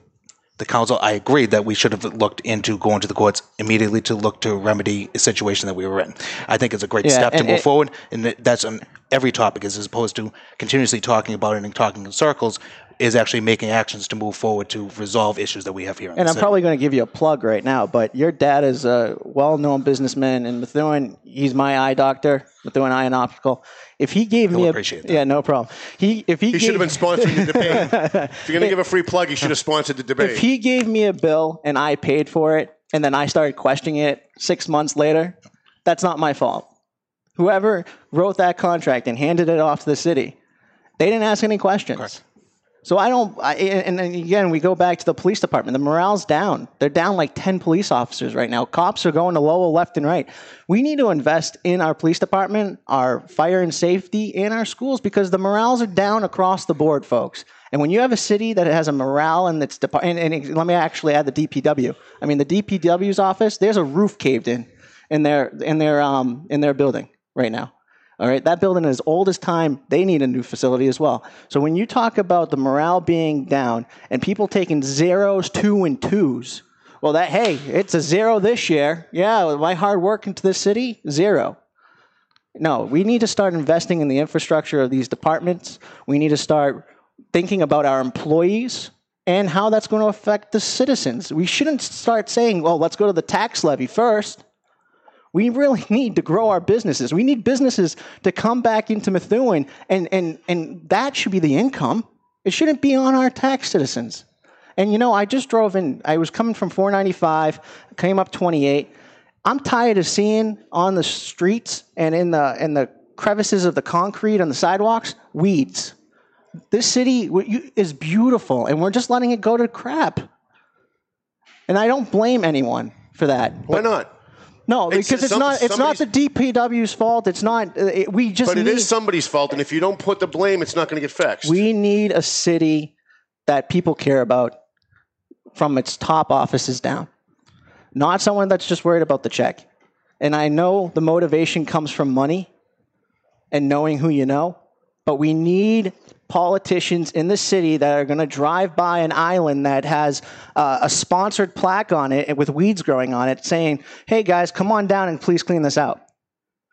the council, I agree that we should have looked into going to the courts immediately to look to remedy a situation that we were in. I think it's a great yeah, step to move it, forward, and that's on every topic, as opposed to continuously talking about it and talking in circles, is actually making actions to move forward to resolve issues that we have here. And in the I'm city. Probably going to give you a plug right now, but your dad is a well-known businessman in Methuen. He's my eye doctor, Methuen Eye and Optical. If he gave He'll me appreciate a, that. Yeah, no problem. He if he, he gave, should have been sponsoring the debate. If you're going to give a free plug, he should have sponsored the debate. If he gave me a bill and I paid for it, and then I started questioning it six months later, that's not my fault. Whoever wrote that contract and handed it off to the city, they didn't ask any questions. Correct. So I don't, I, and again, we go back to the police department. The morale's down. They're down like ten police officers right now. Cops are going to Lowell left and right. We need to invest in our police department, our fire and safety, and our schools because the morales are down across the board, folks. And when you have a city that has a morale in its department, and, and let me actually add the D P W. I mean, the D P W's office, there's a roof caved in in their in their um in their building right now. All right, that building is old as time. They need a new facility as well. So when you talk about the morale being down and people taking zeros, two, and twos, Well, that hey, it's a zero this year. Yeah, my hard work into this city, zero. No, we need to start investing in the infrastructure of these departments. We need to start thinking about our employees and how that's going to affect the citizens. We shouldn't start saying, well, let's go to the tax levy first. We really need to grow our businesses. We need businesses to come back into Methuen, and, and, and that should be the income. It shouldn't be on our tax citizens. And, you know, I just drove in. I was coming from four ninety-five, came up twenty-eight. I'm tired of seeing on the streets and in the, in the crevices of the concrete on the sidewalks, weeds. This city is beautiful, and we're just letting it go to crap. And I don't blame anyone for that. Why not? No, because it's, it's some, not it's not the D P W's fault. It's not it, we just. But it need, is somebody's fault, and if you don't put the blame, it's not going to get fixed. We need a city that people care about, from its top offices down, not someone that's just worried about the check. And I know the motivation comes from money, and knowing who you know, but we need politicians in the city that are going to drive by an island that has uh, a sponsored plaque on it with weeds growing on it saying, hey guys, come on down and please clean this out.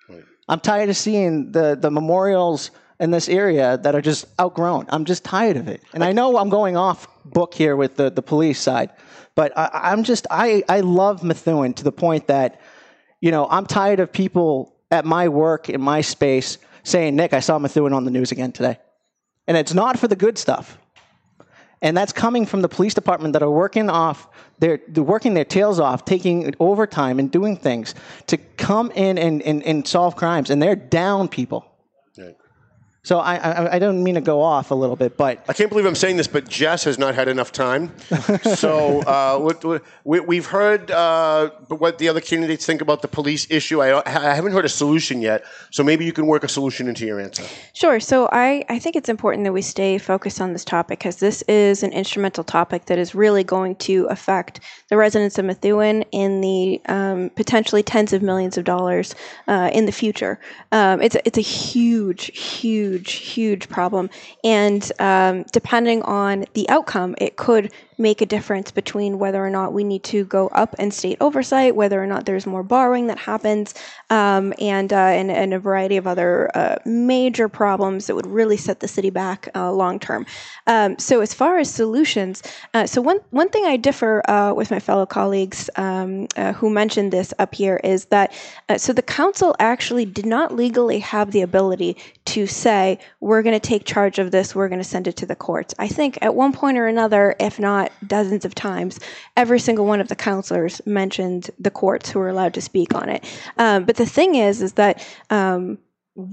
Right. I'm tired of seeing the, the memorials in this area that are just outgrown. I'm just tired of it. And I know I'm going off book here with the, the police side, but I, I'm just, I, I love Methuen to the point that, you know, I'm tired of people at my work, in my space, saying, Nick, I saw Methuen on the news again today. And it's not for the good stuff. And that's coming from the police department that are working off, they're, they're working their tails off, taking overtime and doing things to come in and, and, and solve crimes. And they're down people. Right. So I, I I don't mean to go off a little bit, but... I can't believe I'm saying this, but Jess has not had enough time. So uh, what, what, we, we've heard uh, what the other candidates think about the police issue. I, I haven't heard a solution yet, so maybe you can work a solution into your answer. Sure. So I, I think it's important that we stay focused on this topic, because this is an instrumental topic that is really going to affect the residents of Methuen in the um, potentially tens of millions of dollars uh, in the future. Um, it's, it's a huge, huge... Huge, huge problem. And um, depending on the outcome, it could make a difference between whether or not we need to go up in state oversight, whether or not there's more borrowing that happens, um, and, uh, and and a variety of other uh, major problems that would really set the city back uh, long term. Um, so as far as solutions, uh, so one one thing I differ uh, with my fellow colleagues um, uh, who mentioned this up here is that uh, so the council actually did not legally have the ability to say we're going to take charge of this, we're going to send it to the courts. I think at one point or another, if not dozens of times, every single one of the counselors mentioned the courts who were allowed to speak on it. Um, but the thing is, is that um,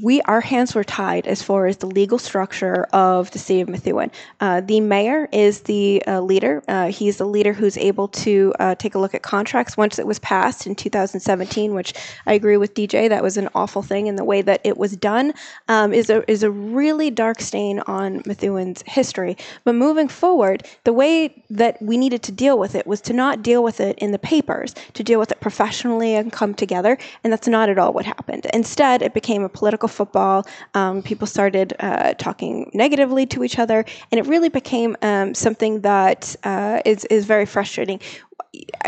we our hands were tied as far as the legal structure of the city of Methuen. Uh, the mayor is the uh, leader. Uh, he's the leader who's able to uh, take a look at contracts. Once it was passed in two thousand seventeen, which I agree with D J, that was an awful thing, and the way that it was done um, is a is a really dark stain on Methuen's history. But moving forward, the way that we needed to deal with it was to not deal with it in the papers, to deal with it professionally and come together, and that's not at all what happened. Instead, it became a political football. Um, people started uh, talking negatively to each other, and it really became um, something that uh, is, is very frustrating.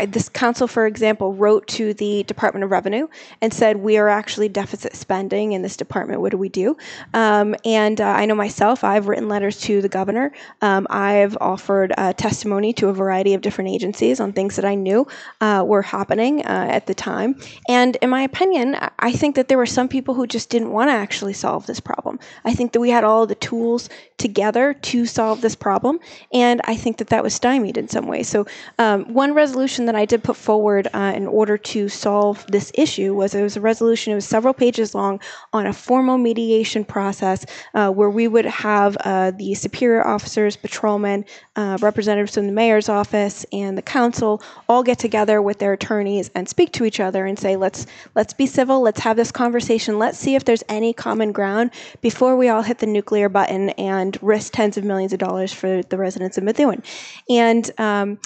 This council, for example, wrote to the Department of Revenue and said, we are actually deficit spending in this department. What do we do? Um, and uh, I know myself, I've written letters to the governor. Um, I've offered uh, testimony to a variety of different agencies on things that I knew uh, were happening uh, at the time. And in my opinion, I think that there were some people who just didn't want to actually solve this problem. I think that we had all the tools together to solve this problem. And I think that that was stymied in some way. So um, one resolution Resolution that I did put forward uh, in order to solve this issue was it was a resolution. It was several pages long on a formal mediation process uh, where we would have uh, the superior officers, patrolmen, uh, representatives from the mayor's office, and the council all get together with their attorneys and speak to each other and say, let's let's be civil, let's have this conversation, let's see if there's any common ground before we all hit the nuclear button and risk tens of millions of dollars for the residents of Methuen. And um,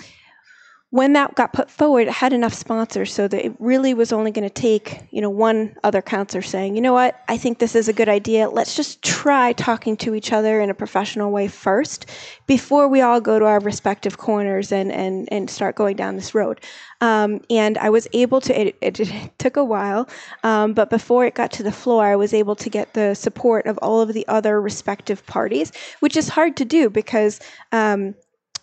when that got put forward, it had enough sponsors so that it really was only going to take, you know, one other counselor saying, you know what, I think this is a good idea. Let's just try talking to each other in a professional way first before we all go to our respective corners and and, and start going down this road. Um, and I was able to, it, it, it took a while, um, but before it got to the floor, I was able to get the support of all of the other respective parties, which is hard to do because um,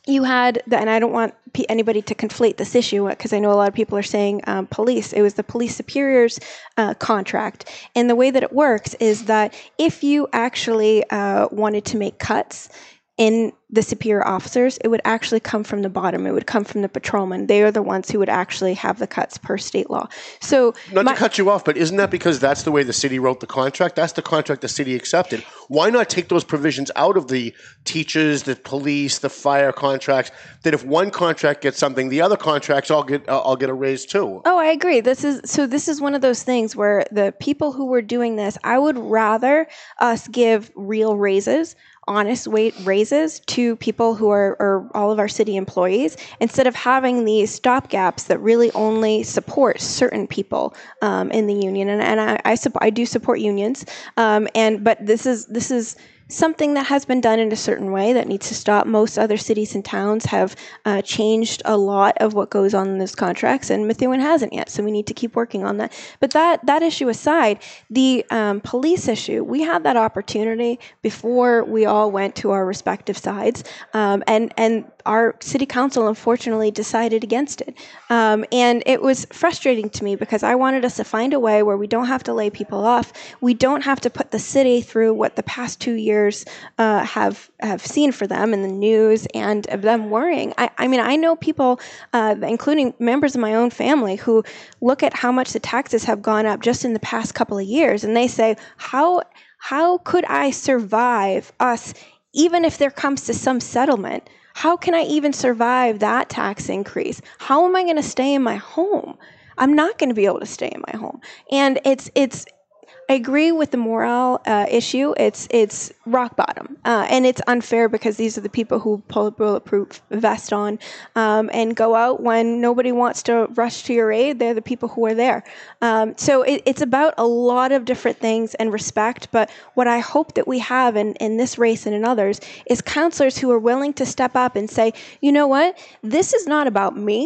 you had, the, and I don't want p- anybody to conflate this issue because I know a lot of people are saying um, police. It was the police superior's uh, contract. And the way that it works is that if you actually uh, wanted to make cuts in the superior officers, it would actually come from the bottom. It would come from the patrolmen. They are the ones who would actually have the cuts per state law. So, not my, to cut you off, but isn't that because that's the way the city wrote the contract? That's the contract the city accepted. Why not take those provisions out of the teachers, the police, the fire contracts? That if one contract gets something, the other contracts all get uh, all get a raise too. Oh, I agree. This is so. This is one of those things where the people who were doing this, I would rather us give real raises. honest weight raises to people who are, are all of our city employees instead of having these stopgaps that really only support certain people um, in the union. And, and I, I, sup- I do support unions. Um, and, but this is, this is, something that has been done in a certain way that needs to stop. Most other cities and towns have uh, changed a lot of what goes on in those contracts, and Methuen hasn't yet, so we need to keep working on that. But that that issue aside, the um, police issue, we had that opportunity before we all went to our respective sides, um, and, and our city council unfortunately decided against it. Um, and it was frustrating to me because I wanted us to find a way where we don't have to lay people off, we don't have to put the city through what the past two years Uh, have have seen for them in the news and of them worrying. I, I mean, I know people, uh, including members of my own family, who look at how much the taxes have gone up just in the past couple of years, and they say, "How how could I survive us? Even if there comes to some settlement, how can I even survive that tax increase? How am I going to stay in my home? I'm not going to be able to stay in my home." And it's it's. I agree with the morale uh, issue. It's it's rock bottom, uh, and it's unfair because these are the people who pull a bulletproof vest on um, and go out when nobody wants to rush to your aid. They're the people who are there. Um, so it, it's about a lot of different things and respect. But what I hope that we have in, in this race and in others is counselors who are willing to step up and say, you know what, this is not about me.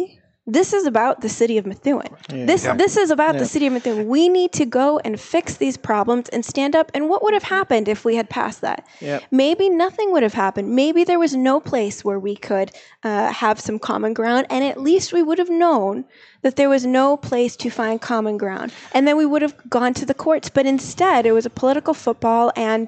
This is about the city of Methuen. Yeah. This yeah. this is about yeah. the city of Methuen. We need to go and fix these problems and stand up. And what would have happened if we had passed that? Yeah. Maybe nothing would have happened. Maybe there was no place where we could uh, have some common ground. And at least we would have known that there was no place to find common ground. And then we would have gone to the courts. But instead, it was a political football. And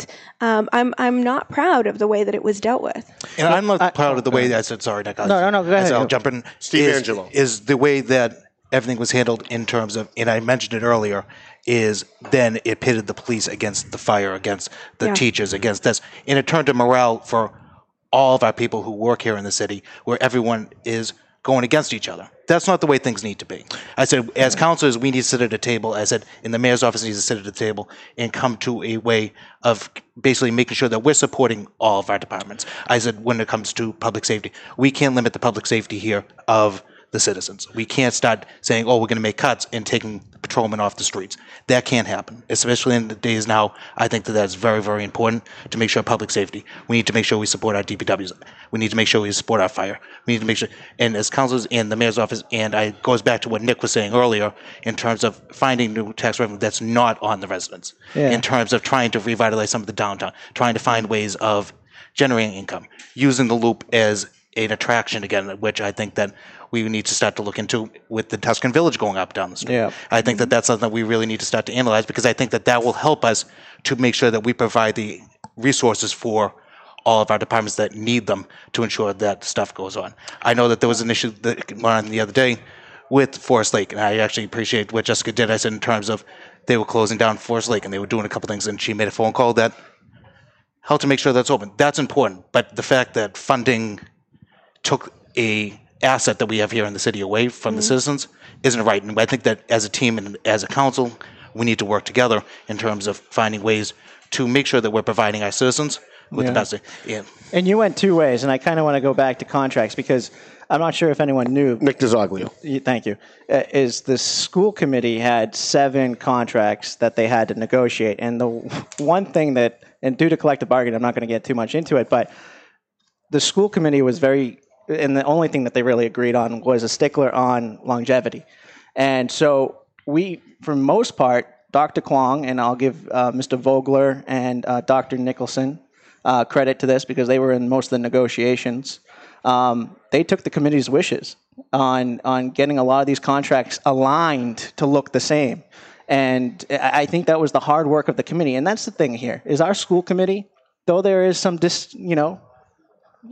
um, I'm I'm not proud of the way that it was dealt with. And I'm not I, proud of the way that I said, sorry, Nick. No, no, no, go ahead. I'll jump in. Steve is, Angelo. Is Is the way that everything was handled in terms of, and I mentioned it earlier, is then it pitted the police against the fire, against the yeah. teachers, against this. And it turned to morale for all of our people who work here in the city, where everyone is going against each other. That's not the way things need to be. I said, as counselors, we need to sit at a table. I said, in the mayor's office, needs to sit at a table and come to a way of basically making sure that we're supporting all of our departments. I said, when it comes to public safety, we can't limit the public safety here of the citizens. We can't start saying, oh, we're going to make cuts and taking patrolmen off the streets. That can't happen, especially in the days now. I think that that's very, very important to make sure public safety. We need to make sure we support our D P Ws. We need to make sure we support our fire. We need to make sure, and as councilors and the mayor's office, and I goes back to what Nick was saying earlier in terms of finding new tax revenue that's not on the residents, yeah. in terms of trying to revitalize some of the downtown, trying to find ways of generating income, using the loop as an attraction again, which I think that we need to start to look into with the Tuscan Village going up down the street. Yeah. I think that that's something that we really need to start to analyze, because I think that that will help us to make sure that we provide the resources for all of our departments that need them to ensure that stuff goes on. I know that there was an issue that went on the other day with Forest Lake, and I actually appreciate what Jessica did. I said in terms of they were closing down Forest Lake and they were doing a couple things, and she made a phone call that helped to make sure that's open. That's important, but the fact that funding took a asset that we have here in the city away from mm-hmm. the citizens isn't right. And I think that as a team and as a council, we need to work together in terms of finding ways to make sure that we're providing our citizens with yeah. the best. Yeah. And you went two ways, and I kind of want to go back to contracts, because I'm not sure if anyone knew. Nick DiZoglio. Thank you. Is the school committee had seven contracts that they had to negotiate. And the one thing that, and due to collective bargaining, I'm not going to get too much into it, but the school committee was very, and the only thing that they really agreed on was a stickler on longevity. And so we, for the most part, Doctor Kwong, and I'll give uh, Mister Vogler and uh, Doctor Nicholson uh, credit to this because they were in most of the negotiations. Um, they took the committee's wishes on on getting a lot of these contracts aligned to look the same. And I think that was the hard work of the committee. And that's the thing here, is our school committee, though there is some, dis, you know,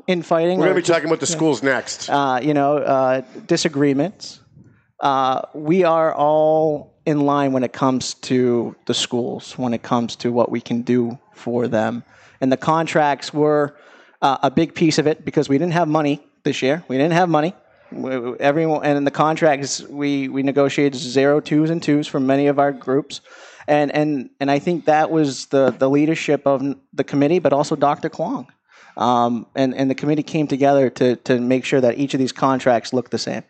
infighting. We're going to be talking about the schools next. Uh, you know, uh, disagreements. Uh, we are all in line when it comes to the schools, when it comes to what we can do for them. And the contracts were uh, a big piece of it because we didn't have money this year. We didn't have money. We, everyone, and in the contracts, we, we negotiated zero twos and twos for many of our groups. And and, and I think that was the, the leadership of the committee, but also Doctor Kwong. Um, and, and the committee came together to, to make sure that each of these contracts looked the same.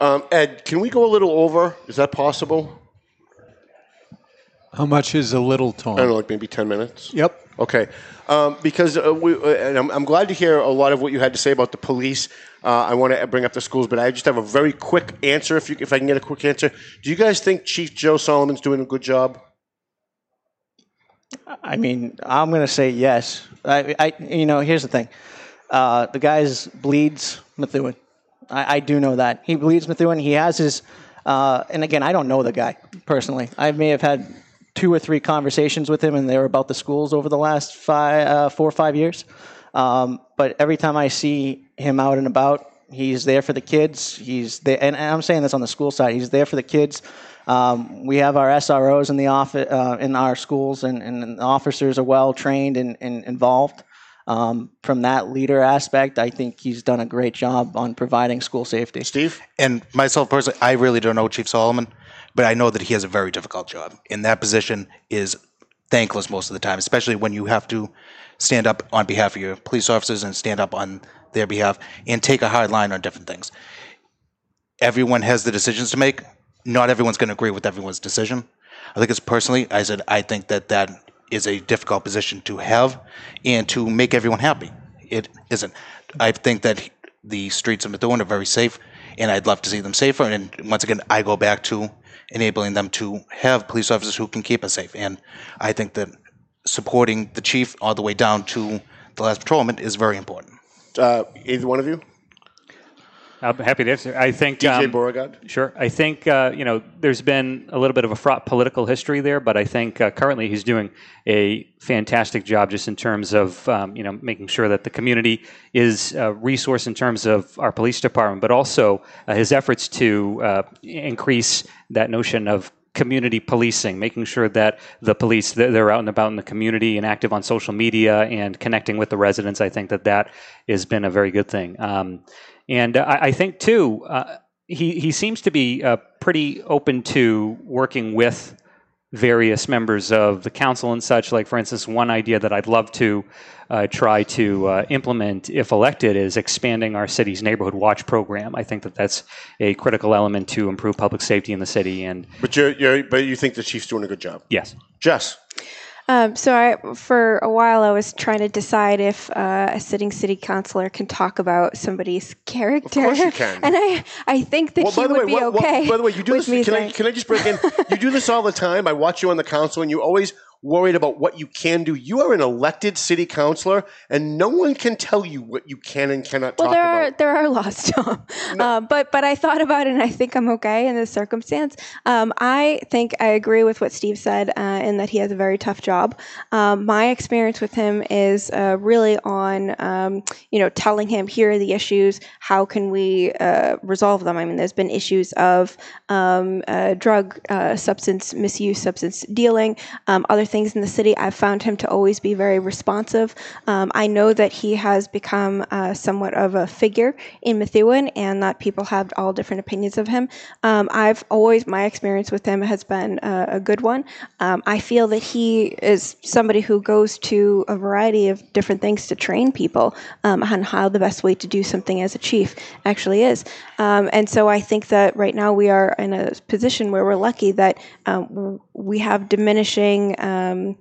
Um, Ed, can we go a little over? Is that possible? How much is a little, Tom? I don't know, like maybe ten minutes? Yep. Okay. Um, because uh, we, uh, and I'm, I'm glad to hear a lot of what you had to say about the police. Uh, I want to bring up the schools, but I just have a very quick answer, if you, if I can get a quick answer. Do you guys think Chief Joe Solomon's doing a good job? I mean, I'm going to say yes. I, I, you know, here's the thing. Uh, the guy's bleeds Methuen. I, I do know that. He bleeds Methuen. He has his, uh, and again, I don't know the guy personally. I may have had two or three conversations with him, and they were about the schools over the last five, uh, four or five years. Um, but every time I see him out and about, he's there for the kids. He's there, and, and I'm saying this on the school side. He's there for the kids. Um, we have our S R Os in the office, uh, in our schools, and, and the officers are well trained and, and involved. Um, from that leader aspect, I think he's done a great job on providing school safety. Steve? And myself personally, I really don't know Chief Solomon, but I know that he has a very difficult job. And that position is thankless most of the time, especially when you have to stand up on behalf of your police officers and stand up on their behalf and take a hard line on different things. Everyone has the decisions to make. Not everyone's going to agree with everyone's decision. I think it's personally, I said, I think that that is a difficult position to have and to make everyone happy. It isn't. I think that the streets of Methuen are very safe, and I'd love to see them safer. And once again, I go back to enabling them to have police officers who can keep us safe. And I think that supporting the chief all the way down to the last patrolman is very important. Uh, either one of you? I'm happy to answer. I think D J um, Beauregard. Sure. I think uh, you know there's been a little bit of a fraught political history there, but I think uh, currently he's doing a fantastic job just in terms of um, you know making sure that the community is uh, resourced in terms of our police department, but also uh, his efforts to uh, increase that notion of community policing, making sure that the police, they're out and about in the community and active on social media and connecting with the residents. I think that that has been a very good thing. Um, And uh, I think, too, uh, he, he seems to be uh, pretty open to working with various members of the council and such. Like, for instance, one idea that I'd love to uh, try to uh, implement, if elected, is expanding our city's neighborhood watch program. I think that that's a critical element to improve public safety in the city. And But, you're, you're, but you think the chief's doing a good job? Yes. Jess? Um, so I, for a while, I was trying to decide if uh, a sitting city councilor can talk about somebody's character. Of course you can. And I, I think that well, he would way, be well, okay. Well, by the way, you do this. Can I, can I just break in? You do this all the time. I watch you on the council, and you always worried about what you can do. You are an elected city councilor, and no one can tell you what you can and cannot well, talk there about. Well, there are laws, Tom. No. Um, but, but I thought about it, and I think I'm okay in this circumstance. Um, I think I agree with what Steve said uh, in that he has a very tough job. Um, my experience with him is uh, really on um, you know, telling him, here are the issues, how can we uh, resolve them? I mean, there's been issues of um, uh, drug uh, substance misuse, substance dealing, um, other things in the city, I've found him to always be very responsive. Um, I know that he has become uh, somewhat of a figure in Methuen and that people have all different opinions of him. Um, I've always, my experience with him has been uh, a good one. Um, I feel that he is somebody who goes to a variety of different things to train people um, on how the best way to do something as a chief actually is. Um, and so I think that right now we are in a position where we're lucky that um, we have diminishing um,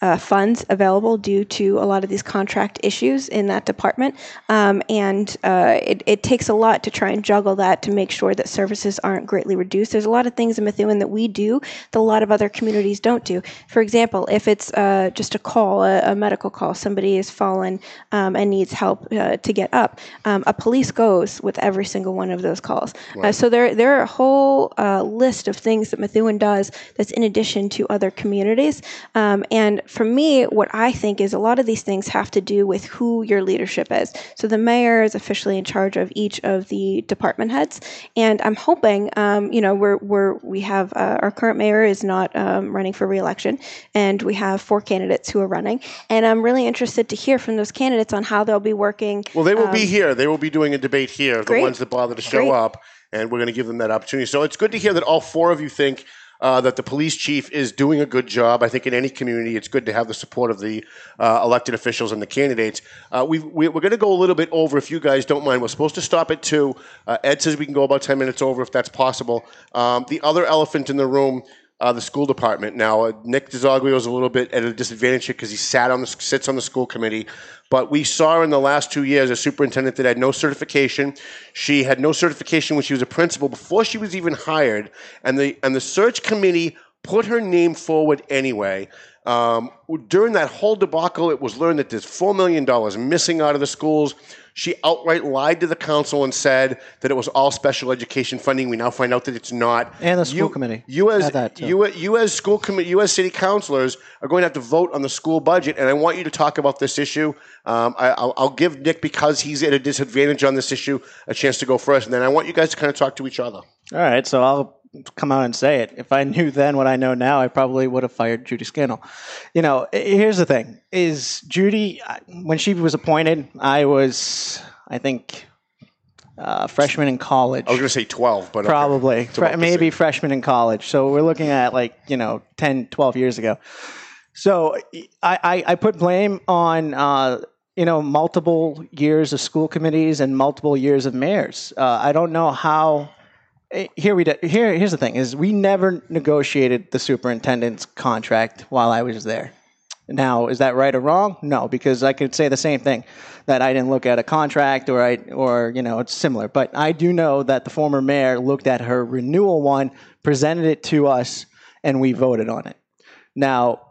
uh, funds available due to a lot of these contract issues in that department. Um, and uh, it, it takes a lot to try and juggle that to make sure that services aren't greatly reduced. There's a lot of things in Methuen that we do that a lot of other communities don't do. For example, if it's uh, just a call, a, a medical call, somebody has fallen um, and needs help uh, to get up, um, a police goes with every single one of those calls. Wow. Uh, so there, there are a whole uh, list of things that Methuen does that's in addition to other communities. Um, and for me, what I think is a lot of these things have to do with who your leadership is. So the mayor is officially in charge of each of the department heads, and I'm hoping, um, you know, we're we're we have uh, our current mayor is not um, running for re-election, and we have four candidates who are running, and I'm really interested to hear from those candidates on how they'll be working. Well, they will um, be here. They will be doing a debate here. Great. The ones that bother to show great. Up, and we're going to give them that opportunity. So it's good to hear that all four of you think. Uh, that the police chief is doing a good job. I think in any community, it's good to have the support of the uh, elected officials and the candidates. Uh, we've, we, we're going to go a little bit over, if you guys don't mind. We're supposed to stop at two. Uh, Ed says we can go about ten minutes over, if that's possible. Um, the other elephant in the room, uh, the school department. Now, uh, Nick DiZoglio is a little bit at a disadvantage here because he sat on the, sits on the school committee. But we saw in the last two years a superintendent that had no certification. She had no certification when she was a principal before she was even hired. And the and the search committee put her name forward anyway. Um, during that whole debacle, it was learned that there's four million dollars missing out of the schools. She outright lied to the council and said that it was all special education funding. We now find out that it's not. And the school you, committee. You as, you, you as school committee, you as city councilors are going to have to vote on the school budget. And I want you to talk about this issue. Um, I, I'll, I'll give Nick, because he's at a disadvantage on this issue, a chance to go first. And then I want you guys to kind of talk to each other. All right. So I'll come out and say it. If I knew then what I know now, I probably would have fired Judy Scannell. You know, here's the thing, is Judy, when she was appointed, I was, I think, uh, freshman in college. I was going to say twelve, but... Probably. Okay. Fre- maybe freshman in college. So we're looking at, like, you know, ten, twelve years ago. So I, I, I put blame on... Uh, you know, multiple years of school committees and multiple years of mayors. Uh, I don't know how... Here we de- here. Here's the thing: is we never negotiated the superintendent's contract while I was there. Now, is that right or wrong? No, because I could say the same thing that I didn't look at a contract or I or you know it's similar. But I do know that the former mayor looked at her renewal one, presented it to us, and we voted on it. Now,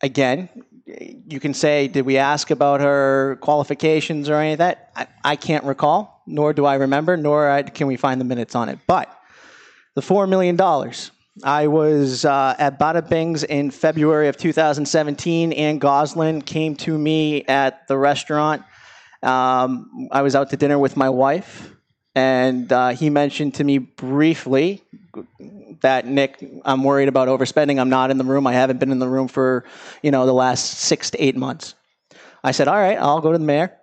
again, you can say, did we ask about her qualifications or any of that? I, I can't recall, nor do I remember, nor I, can we find the minutes on it. But the four million dollars, I was uh, at Bada Bing's in February of two thousand seventeen, and Goslin came to me at the restaurant. Um, I was out to dinner with my wife, and uh, he mentioned to me briefly that, Nick, I'm worried about overspending. I'm not in the room. I haven't been in the room for, you know, the last six to eight months. I said, all right, I'll go to the mayor,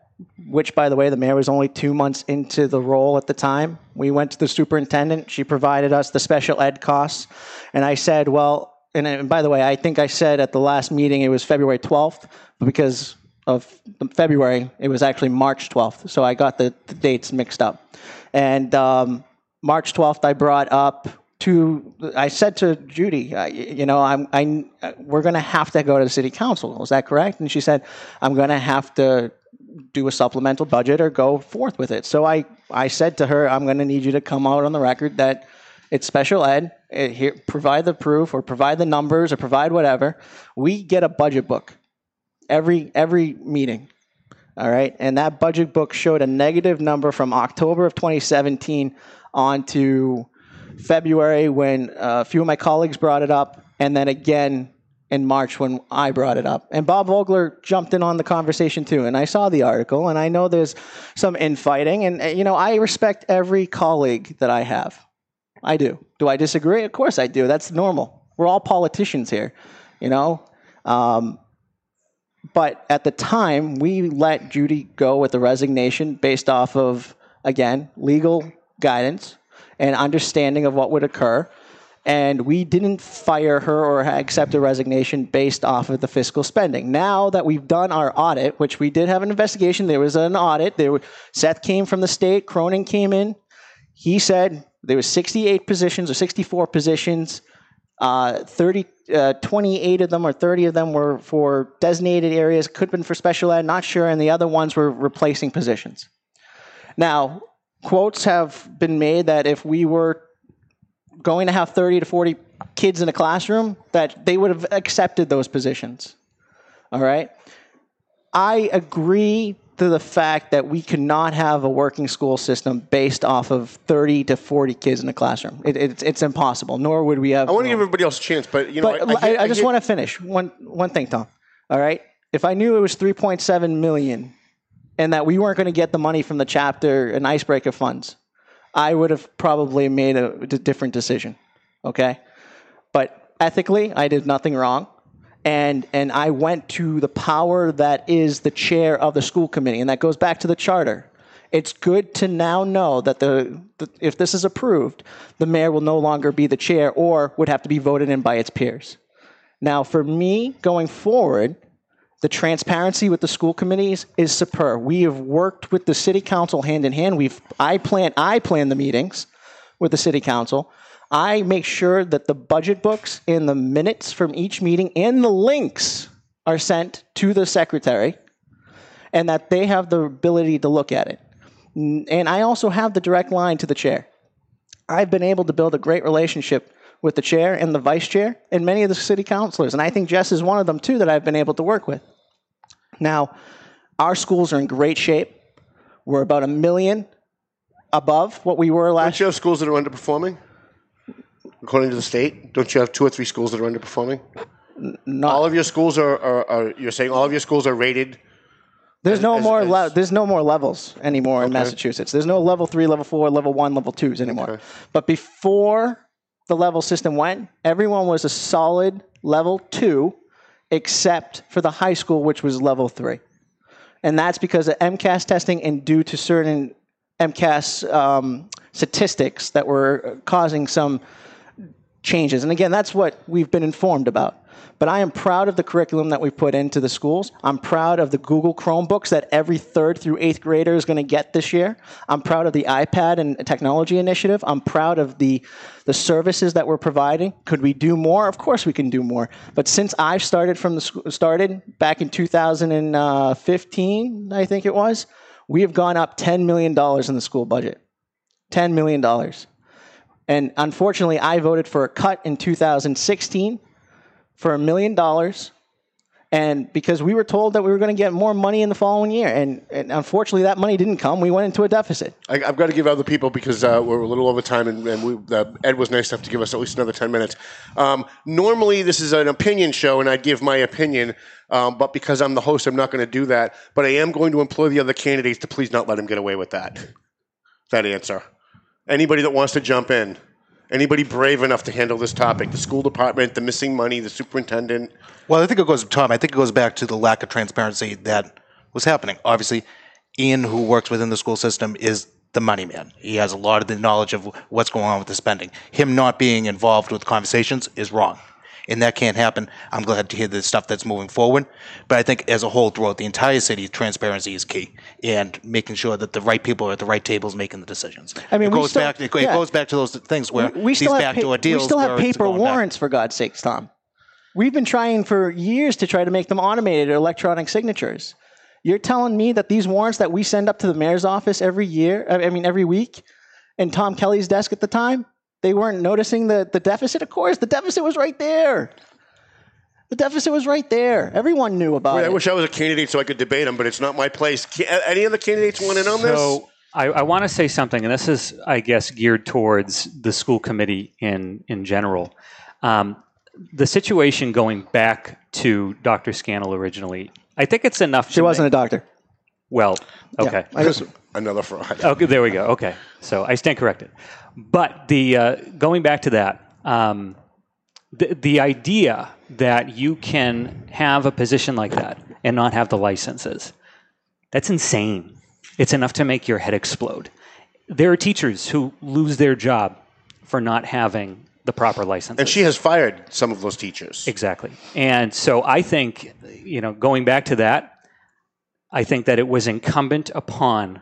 which, by the way, the mayor was only two months into the role at the time. We went to the superintendent. She provided us the special ed costs. And I said, well, and, and by the way, I think I said at the last meeting it was February twelfth, but because of February, it was actually March twelfth. So I got the, the dates mixed up. And um, March twelfth, I brought up to, I said to Judy, I, you know, I'm, I, we're going to have to go to the city council. Is that correct? And she said, I'm going to have to do a supplemental budget or go forth with it. So I, I said to her, I'm going to need you to come out on the record that it's special ed. It, here, provide the proof or provide the numbers or provide whatever. We get a budget book every every meeting. All right. And that budget book showed a negative number from October of twenty seventeen on to February when a few of my colleagues brought it up. And then again in March when I brought it up. And Bob Vogler jumped in on the conversation too. And I saw the article and I know there's some infighting. And, you know, I respect every colleague that I have. I do. Do I disagree? Of course I do. That's normal. We're all politicians here. you know? Um, but at the time, we let Judy go with the resignation based off of, again, legal guidance and understanding of what would occur. And we didn't fire her or accept a resignation based off of the fiscal spending. Now that we've done our audit, which we did have an investigation, there was an audit. There were, Seth came from the state. Cronin came in. He said there was sixty-eight positions or sixty-four positions. Uh, thirty, uh, twenty-eight of them or thirty of them were for designated areas, could have been for special ed, not sure, and the other ones were replacing positions. Now, quotes have been made that if we were going to have thirty to forty kids in a classroom, that they would have accepted those positions. All right? I agree to the fact that we cannot have a working school system based off of thirty to forty kids in a classroom. It, it, it's impossible, nor would we have... I want to give everybody else a chance, but, you know... But I, I, I, get, I just I want to finish. One, one thing, Tom. All right? If I knew it was three point seven million dollars and that we weren't going to get the money from the chapter and icebreaker funds, I would have probably made a different decision, okay? But ethically, I did nothing wrong, and and I went to the power that is the chair of the school committee, and that goes back to the charter. It's good to now know that the, the if this is approved, the mayor will no longer be the chair or would have to be voted in by its peers. Now, for me, going forward, the transparency with the school committees is superb. We have worked with the city council hand in hand. We've I plan I plan the meetings with the city council. I make sure that the budget books and the minutes from each meeting and the links are sent to the secretary, and that they have the ability to look at it. And I also have the direct line to the chair. I've been able to build a great relationship with the chair and the vice chair and many of the city councilors. And I think Jess is one of them, too, that I've been able to work with. Now, our schools are in great shape. We're about a million above what we were last year. Don't you have schools that are underperforming, according to the state? Don't you have two or three schools that are underperforming? Not all of your schools are, are, are, you're saying all of your schools are rated? There's as, no as, more. As, le- there's no more levels anymore okay. in Massachusetts. There's no level three, level four, level one, level twos anymore. Okay. But before the level system went, everyone was a solid level two, except for the high school, which was level three. And that's because of MCAS testing and due to certain MCAS um, statistics that were causing some changes. And again, that's what we've been informed about. But I am proud of the curriculum that we've put into the schools. I'm proud of the Google Chromebooks that every third through eighth grader is going to get this year. I'm proud of the iPad and technology initiative. I'm proud of the, the services that we're providing. Could we do more? Of course we can do more. But since I started from the sc- started back in two thousand fifteen, I think it was, we have gone up ten million dollars in the school budget. ten million dollars. And unfortunately, I voted for a cut in two thousand sixteen for a million dollars, and because we were told that we were going to get more money in the following year, and, and unfortunately, that money didn't come. We went into a deficit. I, I've got to give other people, because uh, we're a little over time, and, and we, uh, Ed was nice enough to give us at least another ten minutes. Um, normally, this is an opinion show, and I'd give my opinion, um, but because I'm the host, I'm not going to do that. But I am going to implore the other candidates to please not let them get away with that, that answer. Anybody that wants to jump in, anybody brave enough to handle this topic, the school department, the missing money, the superintendent. Well, I think it goes, Tom, I think it goes back to the lack of transparency that was happening. Obviously, Ian, who works within the school system, is the money man. He has a lot of the knowledge of what's going on with the spending. Him not being involved with conversations is wrong, and that can't happen. I'm glad to hear the stuff that's moving forward, but I think as a whole throughout the entire city, transparency is key, and making sure that the right people are at the right tables making the decisions. I mean, it goes still, back. To, it yeah. goes back to those things where we, we these backdoor pa- deals. We still have paper warrants, back. For God's sakes, Tom. We've been trying for years to try to make them automated or electronic signatures. You're telling me that these warrants that we send up to the mayor's office every year, I mean every week, and Tom Kelly's desk at the time, they weren't noticing the, the deficit? Of course, the deficit was right there. The deficit was right there. Everyone knew about Wait, it. I wish I was a candidate so I could debate them, but it's not my place. Can, any other candidates want in on so, this? So I, I want to say something, and this is, I guess, geared towards the school committee in, in general. Um, the situation going back to Doctor Scannell originally, I think it's enough. She to wasn't make, a doctor. Well, okay. Yeah, I just, another fraud. Okay, there we go. Okay. So I stand corrected. But the uh, going back to that, um, the, the idea that you can have a position like that and not have the licenses, that's insane. It's enough to make your head explode. There are teachers who lose their job for not having the proper licenses. And she has fired some of those teachers. Exactly. And so I think, you know, going back to that, I think that it was incumbent upon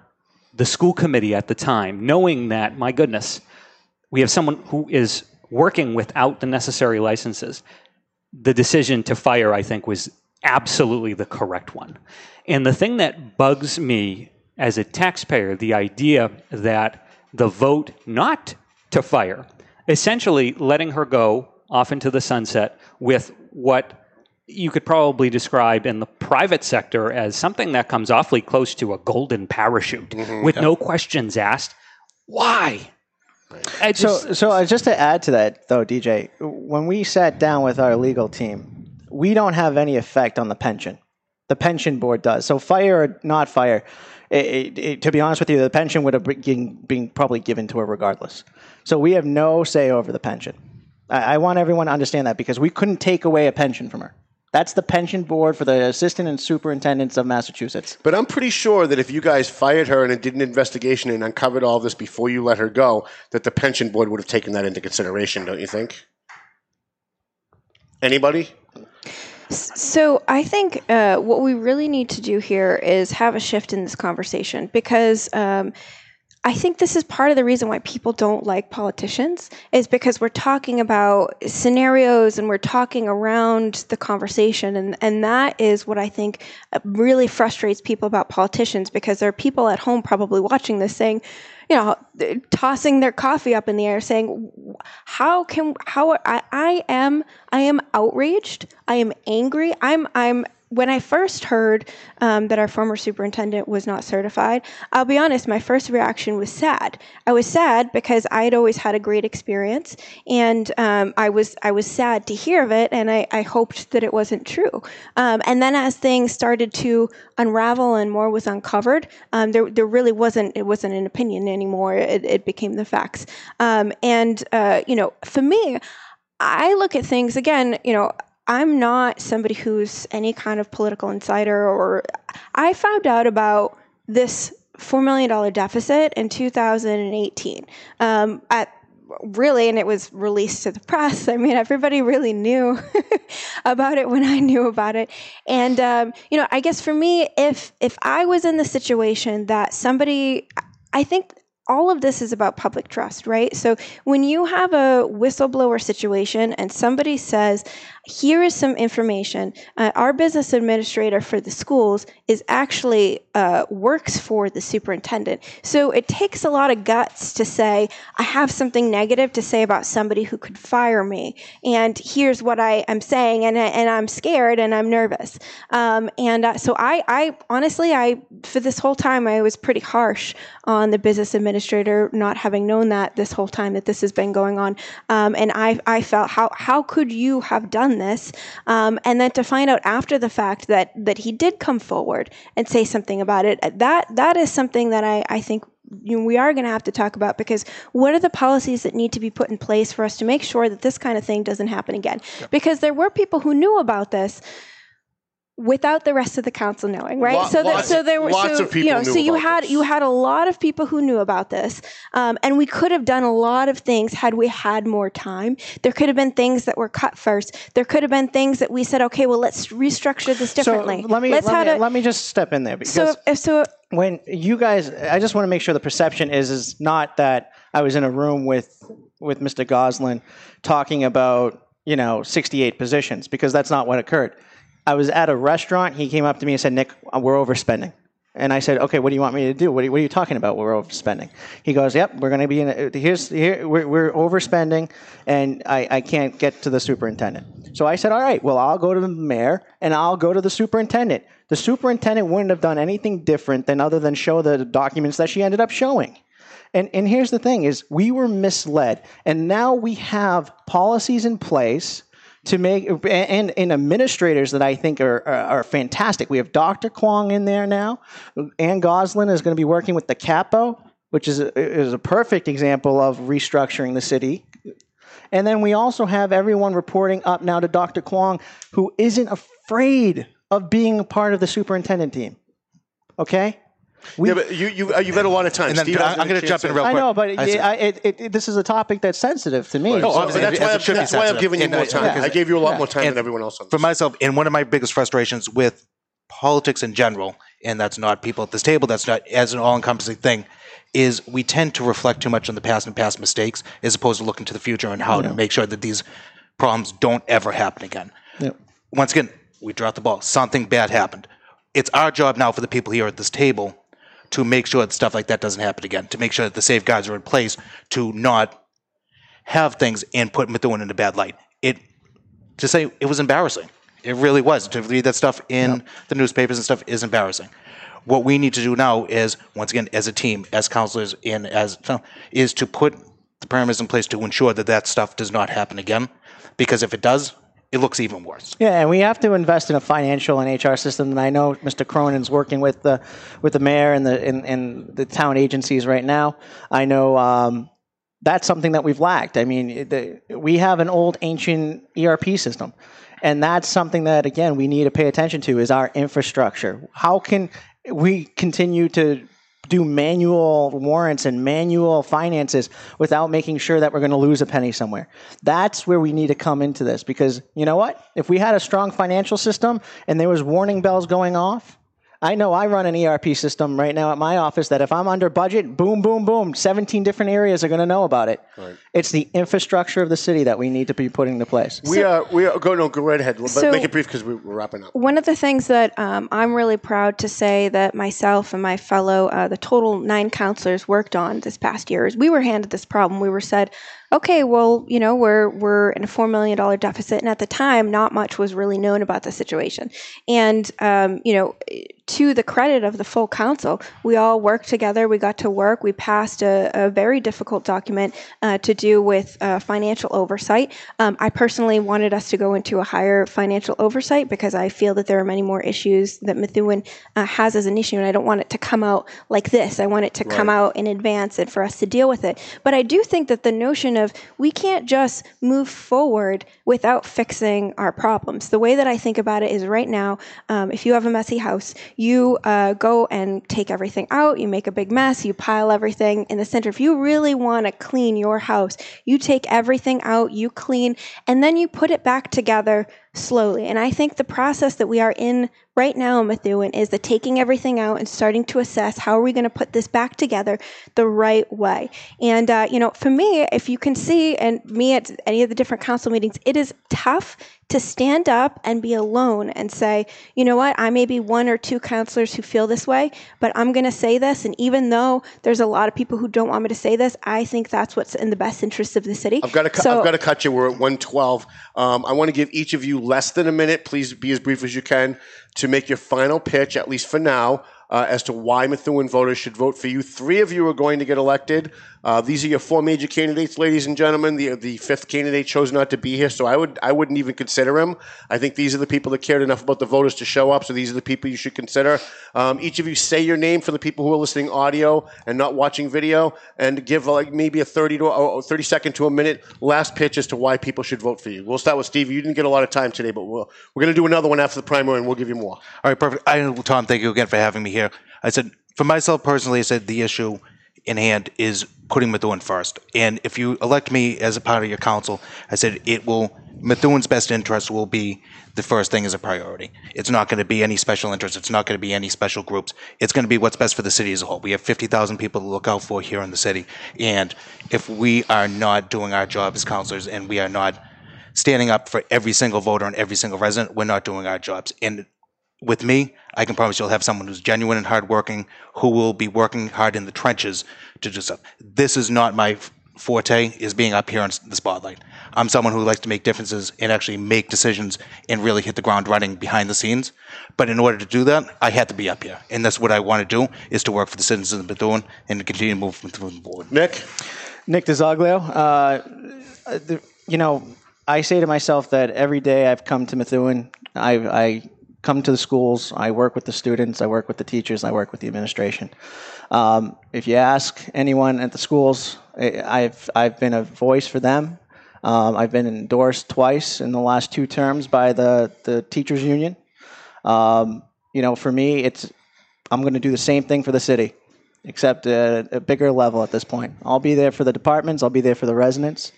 the school committee at the time, knowing that, my goodness, we have someone who is working without the necessary licenses. The decision to fire, I think, was absolutely the correct one. And the thing that bugs me as a taxpayer, the idea that the vote not to fire, essentially letting her go off into the sunset with what you could probably describe in the private sector as something that comes awfully close to a golden parachute, mm-hmm, with yeah. no questions asked. Why? Right. I just, so, so just to add to that, though, D J, when we sat down with our legal team, we don't have any effect on the pension. The pension board does. So fire or not fire, it, it, it, to be honest with you, the pension would have been, been probably given to her regardless. So we have no say over the pension. I, I want everyone to understand that, because we couldn't take away a pension from her. That's the pension board for the assistant and superintendents of Massachusetts. But I'm pretty sure that if you guys fired her and did an investigation and uncovered all this before you let her go, that the pension board would have taken that into consideration, don't you think? Anybody? So I think uh, what we really need to do here is have a shift in this conversation, because um, I think this is part of the reason why people don't like politicians, is because we're talking about scenarios and we're talking around the conversation. And, and that is what I think really frustrates people about politicians, because there are people at home probably watching this saying, you know, tossing their coffee up in the air saying, how can, how, I, I am, I am outraged. I am angry. I'm, I'm, when I first heard um, that our former superintendent was not certified, I'll be honest, my first reaction was sad. I was sad because I had always had a great experience, and um, I was I was sad to hear of it, and I, I hoped that it wasn't true. Um, and then as things started to unravel and more was uncovered, um, there there really wasn't, it wasn't an opinion anymore. It, it became the facts. Um, and, uh, you know, for me, I look at things, again, you know, I'm not somebody who's any kind of political insider, or I found out about this four million dollars deficit in two thousand eighteen. Um, at really, and it was released to the press. I mean, everybody really knew about it when I knew about it. And, um, you know, I guess for me, if, if I was in the situation that somebody, I think all of this is about public trust, right? So when you have a whistleblower situation and somebody says, here is some information, uh, our business administrator for the schools is actually uh, works for the superintendent. So it takes a lot of guts to say, I have something negative to say about somebody who could fire me, and here's what I am saying, and, and I'm scared and I'm nervous. Um, and uh, so I, I honestly, I for this whole time, I was pretty harsh on the business administrator. Administrator, not having known that this whole time that this has been going on. Um, and I, I felt, how, how could you have done this? Um, and then to find out after the fact that, that he did come forward and say something about it, that, that is something that I, I think you know, we are going to have to talk about, because what are the policies that need to be put in place for us to make sure that this kind of thing doesn't happen again? Yep. Because there were people who knew about this without the rest of the council knowing, right? Lot, so that, lots, so there were, lots so, of people you know, knew so you about had this. You had a lot of people who knew about this, um, and we could have done a lot of things had we had more time. There could have been things that were cut first. There could have been things that we said, okay, well, let's restructure this differently. So let me let me, a, let me just step in there, because so if, so when you guys, I just want to make sure the perception is is not that I was in a room with with Mister Goslin talking about you know sixty-eight positions, because that's not what occurred. I was at a restaurant. He came up to me and said, Nick, we're overspending. And I said, okay, what do you want me to do? What are you, what are you talking about? We're overspending. He goes, yep, we're going to be in a, here's, here, we're, we're overspending, and I, I can't get to the superintendent. So I said, all right, well, I'll go to the mayor and I'll go to the superintendent. The superintendent wouldn't have done anything different than other than show the documents that she ended up showing. And, and here's the thing is we were misled, and now we have policies in place to make and, and administrators that I think are, are are fantastic. We have Doctor Kwong in there now. Ann Goslin is going to be working with the Capo, which is a, is a perfect example of restructuring the city. And then we also have everyone reporting up now to Doctor Kwong, who isn't afraid of being a part of the superintendent team. Okay? We, yeah, but you, you, uh, you've had a lot of time. And then, Steve, I'm, I'm going to jump in real quick. I know, but I it, I, it, it, it, this is a topic that's sensitive to me. Right. No, so obviously, that's, why I'm, that's why I'm giving you and more time. Yeah. I gave you a lot yeah. more time and than everyone else on this. For myself, and one of my biggest frustrations with politics in general, and that's not people at this table, that's not as an all-encompassing thing, is we tend to reflect too much on the past and past mistakes as opposed to looking to the future and how yeah. to make sure that these problems don't ever happen again. Yeah. Once again, we dropped the ball. Something bad happened. It's our job now for the people here at this table to make sure that stuff like that doesn't happen again, to make sure that the safeguards are in place, to not have things and put Methuen in a bad light. It to say it was embarrassing. It really was. To read that stuff in yep. the newspapers and stuff is embarrassing. What we need to do now is, once again, as a team, as counselors, and as is to put the parameters in place to ensure that that stuff does not happen again. Because if it does, it looks even worse. Yeah, and we have to invest in a financial and H R system. And I know Mister Cronin's working with the with the mayor and the and, and the town agencies right now. I know um, that's something that we've lacked. I mean, the, we have an old ancient E R P system, and that's something that again we need to pay attention to is our infrastructure. How can we continue to do manual warrants and manual finances without making sure that we're going to lose a penny somewhere? That's where we need to come into this, because you know what? If we had a strong financial system and there was warning bells going off, I know I run an E R P system right now at my office that if I'm under budget, boom, boom, boom, seventeen different areas are going to know about it. Right. It's the infrastructure of the city that we need to be putting into place. We so, are, we are, go, no, go right ahead, but so make it brief because we're wrapping up. One of the things that um, I'm really proud to say that myself and my fellow, uh, the total nine counselors worked on this past year is we were handed this problem. We were said, okay, well, you know, we're we're in a four million dollars deficit. And at the time, not much was really known about the situation. And, um, you know, to the credit of the full council, we all worked together. We got to work. We passed a, a very difficult document uh, to do with uh, financial oversight. Um, I personally wanted us to go into a higher financial oversight because I feel that there are many more issues that Methuen uh, has as an issue. And I don't want it to come out like this. I want it to right. come out in advance and for us to deal with it. But I do think that the notion of we can't just move forward without fixing our problems. The way that I think about it is right now, um, if you have a messy house, you uh, go and take everything out, you make a big mess, you pile everything in the center. If you really want to clean your house, you take everything out, you clean, and then you put it back together slowly. And I think the process that we are in right now in Methuen is the taking everything out and starting to assess how are we going to put this back together the right way. And, uh, you know, for me, if you can see, and me at any of the different council meetings, it is tough to stand up and be alone and say, you know what, I may be one or two counselors who feel this way, but I'm going to say this. And even though there's a lot of people who don't want me to say this, I think that's what's in the best interest of the city. I've got to, cu- so, I've got to cut you. We're at one twelve. Um, I want to give each of you less than a minute. Please be as brief as you can to make your final pitch, at least for now, uh, as to why Methuen voters should vote for you. Three of you are going to get elected. Uh, these are your four major candidates, ladies and gentlemen. The the fifth candidate chose not to be here, so I would I wouldn't even consider him. I think these are the people that cared enough about the voters to show up, so these are the people you should consider. Um, each of you say your name for the people who are listening audio and not watching video, and give like maybe a thirty to thirty second to a minute last pitch as to why people should vote for you. We'll start with Steve. You didn't get a lot of time today, but we'll, we're going to do another one after the primary, and we'll give you more. All right, perfect. I, Tom, thank you again for having me here. I said for myself personally, I said the issue in hand is putting Methuen first. And if you elect me as a part of your council, I said it will, Methuen's best interest will be the first thing as a priority. It's not going to be any special interests. It's not going to be any special groups. It's going to be what's best for the city as a whole. We have fifty thousand people to look out for here in the city. And if we are not doing our job as councilors and we are not standing up for every single voter and every single resident, we're not doing our jobs. And with me, I can promise you'll have someone who's genuine and hardworking, who will be working hard in the trenches to do stuff. This is not my forte, is being up here in the spotlight. I'm someone who likes to make differences and actually make decisions and really hit the ground running behind the scenes. But in order to do that, I had to be up here. And that's what I want to do, is to work for the citizens of Methuen and to continue to move from the board. Nick? Nick DiZoglio. Uh, the, you know, I say to myself that every day I've come to Methuen, I've... I, come to the schools, I work with the students, I work with the teachers, I work with the administration. Um, if you ask anyone at the schools, I've I've been a voice for them. Um, I've been endorsed twice in the last two terms by the, the teachers union. Um, you know, for me, it's I'm going to do the same thing for the city, except at a bigger level at this point. I'll be there for the departments. I'll be there for the residents.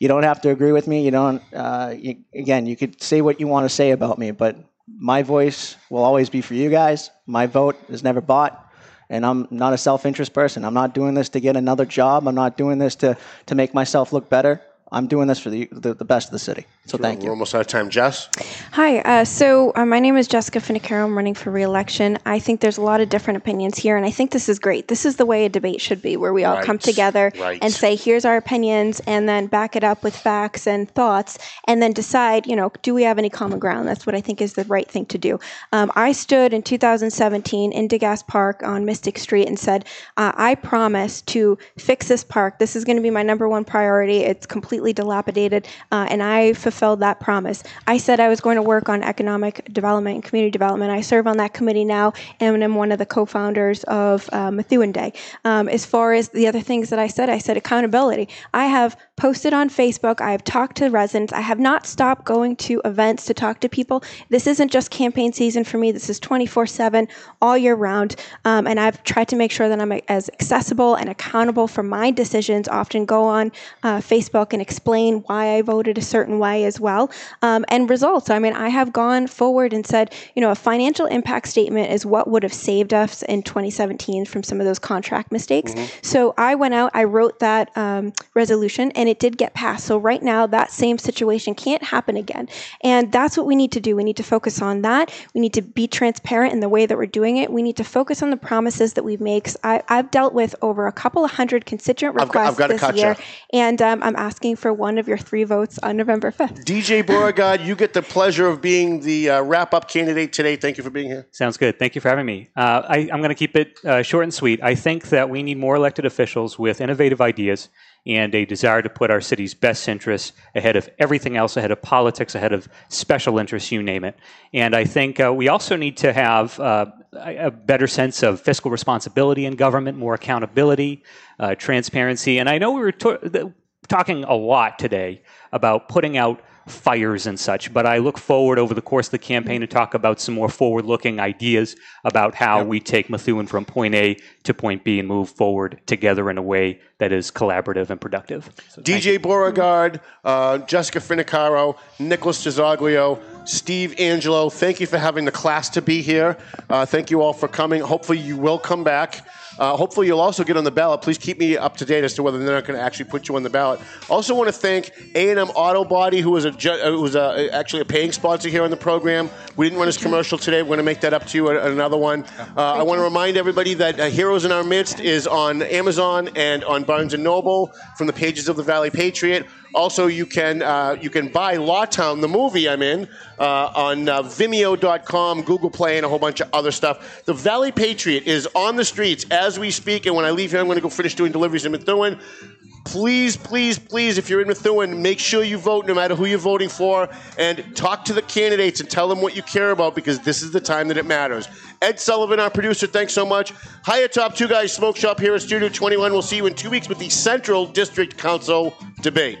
You don't have to agree with me. You don't. Uh, you, again, you could say what you want to say about me, but my voice will always be for you guys. My vote is never bought. And I'm not a self-interest person. I'm not doing this to get another job. I'm not doing this to, to make myself look better. I'm doing this for the the, the best of the city. So, so thank we're you. We're almost out of time. Jess? Hi. Uh, so uh, my name is Jessica Finocaro. I'm running for re-election. I think there's a lot of different opinions here, and I think this is great. This is the way a debate should be, where we all right. come together right. and say, here's our opinions, and then back it up with facts and thoughts, and then decide, you know, do we have any common ground? That's what I think is the right thing to do. Um, I stood in two thousand seventeen in DeGasse Park on Mystic Street and said, uh, I promise to fix this park. This is going to be my number one priority. It's completely completely dilapidated, uh, and I fulfilled that promise. I said I was going to work on economic development and community development. I serve on that committee now, and I'm one of the co-founders of uh, Methuen Day. Um, as far as the other things that I said, I said accountability. I have posted on Facebook. I have talked to residents. I have not stopped going to events to talk to people. This isn't just campaign season for me. This is twenty-four seven all year round, um, and I've tried to make sure that I'm as accessible and accountable for my decisions. Often go on uh, Facebook and explain why I voted a certain way as well. Um, and results. I mean, I have gone forward and said, you know, a financial impact statement is what would have saved us in twenty seventeen from some of those contract mistakes. Mm-hmm. So I went out, I wrote that um, resolution, and it did get passed. So right now, that same situation can't happen again. And that's what we need to do. We need to focus on that. We need to be transparent in the way that we're doing it. We need to focus on the promises that we make. I, I've dealt with over a couple of hundred constituent requests I've got, I've got this year. And um, I'm asking for one of your three votes on November fifth. D J Beauregard, you get the pleasure of being the uh, wrap-up candidate today. Thank you for being here. Sounds good. Thank you for having me. Uh, I, I'm going to keep it uh, short and sweet. I think that we need more elected officials with innovative ideas and a desire to put our city's best interests ahead of everything else, ahead of politics, ahead of special interests, you name it. And I think uh, we also need to have uh, a better sense of fiscal responsibility in government, more accountability, uh, transparency. And I know we were to- talking a lot today about putting out fires and such, but I look forward over the course of the campaign to talk about some more forward-looking ideas about how yep. we take Methuen from point A to point B and move forward together in a way that is collaborative and productive. So D J Beauregard, uh, Jessica Finocaro, Nicholas DiZoglio, Steve Angelo, thank you for having the class to be here. Uh, thank you all for coming. Hopefully you will come back. Uh, hopefully you'll also get on the ballot. Please keep me up to date as to whether they're not going to actually put you on the ballot. Also want to thank A and M Auto Body, who was, a, who was a, actually a paying sponsor here on the program. We didn't run his commercial today. We're going to make that up to you at another one. Uh, I want to remind everybody that uh, Heroes in Our Midst is on Amazon and on Barnes and Noble from the pages of the Valley Patriot. Also, you can uh, you can buy Lawtown, the movie I'm in, uh, on uh, Vimeo dot com, Google Play, and a whole bunch of other stuff. The Valley Patriot is on the streets as we speak, and when I leave here, I'm going to go finish doing deliveries in Methuen. Please, please, please, if you're in Methuen, make sure you vote no matter who you're voting for, and talk to the candidates and tell them what you care about, because this is the time that it matters. Ed Sullivan, our producer, thanks so much. Hiya, Top Two Guys Smoke Shop here at Studio twenty-one. We'll see you in two weeks with the Central District Council debate.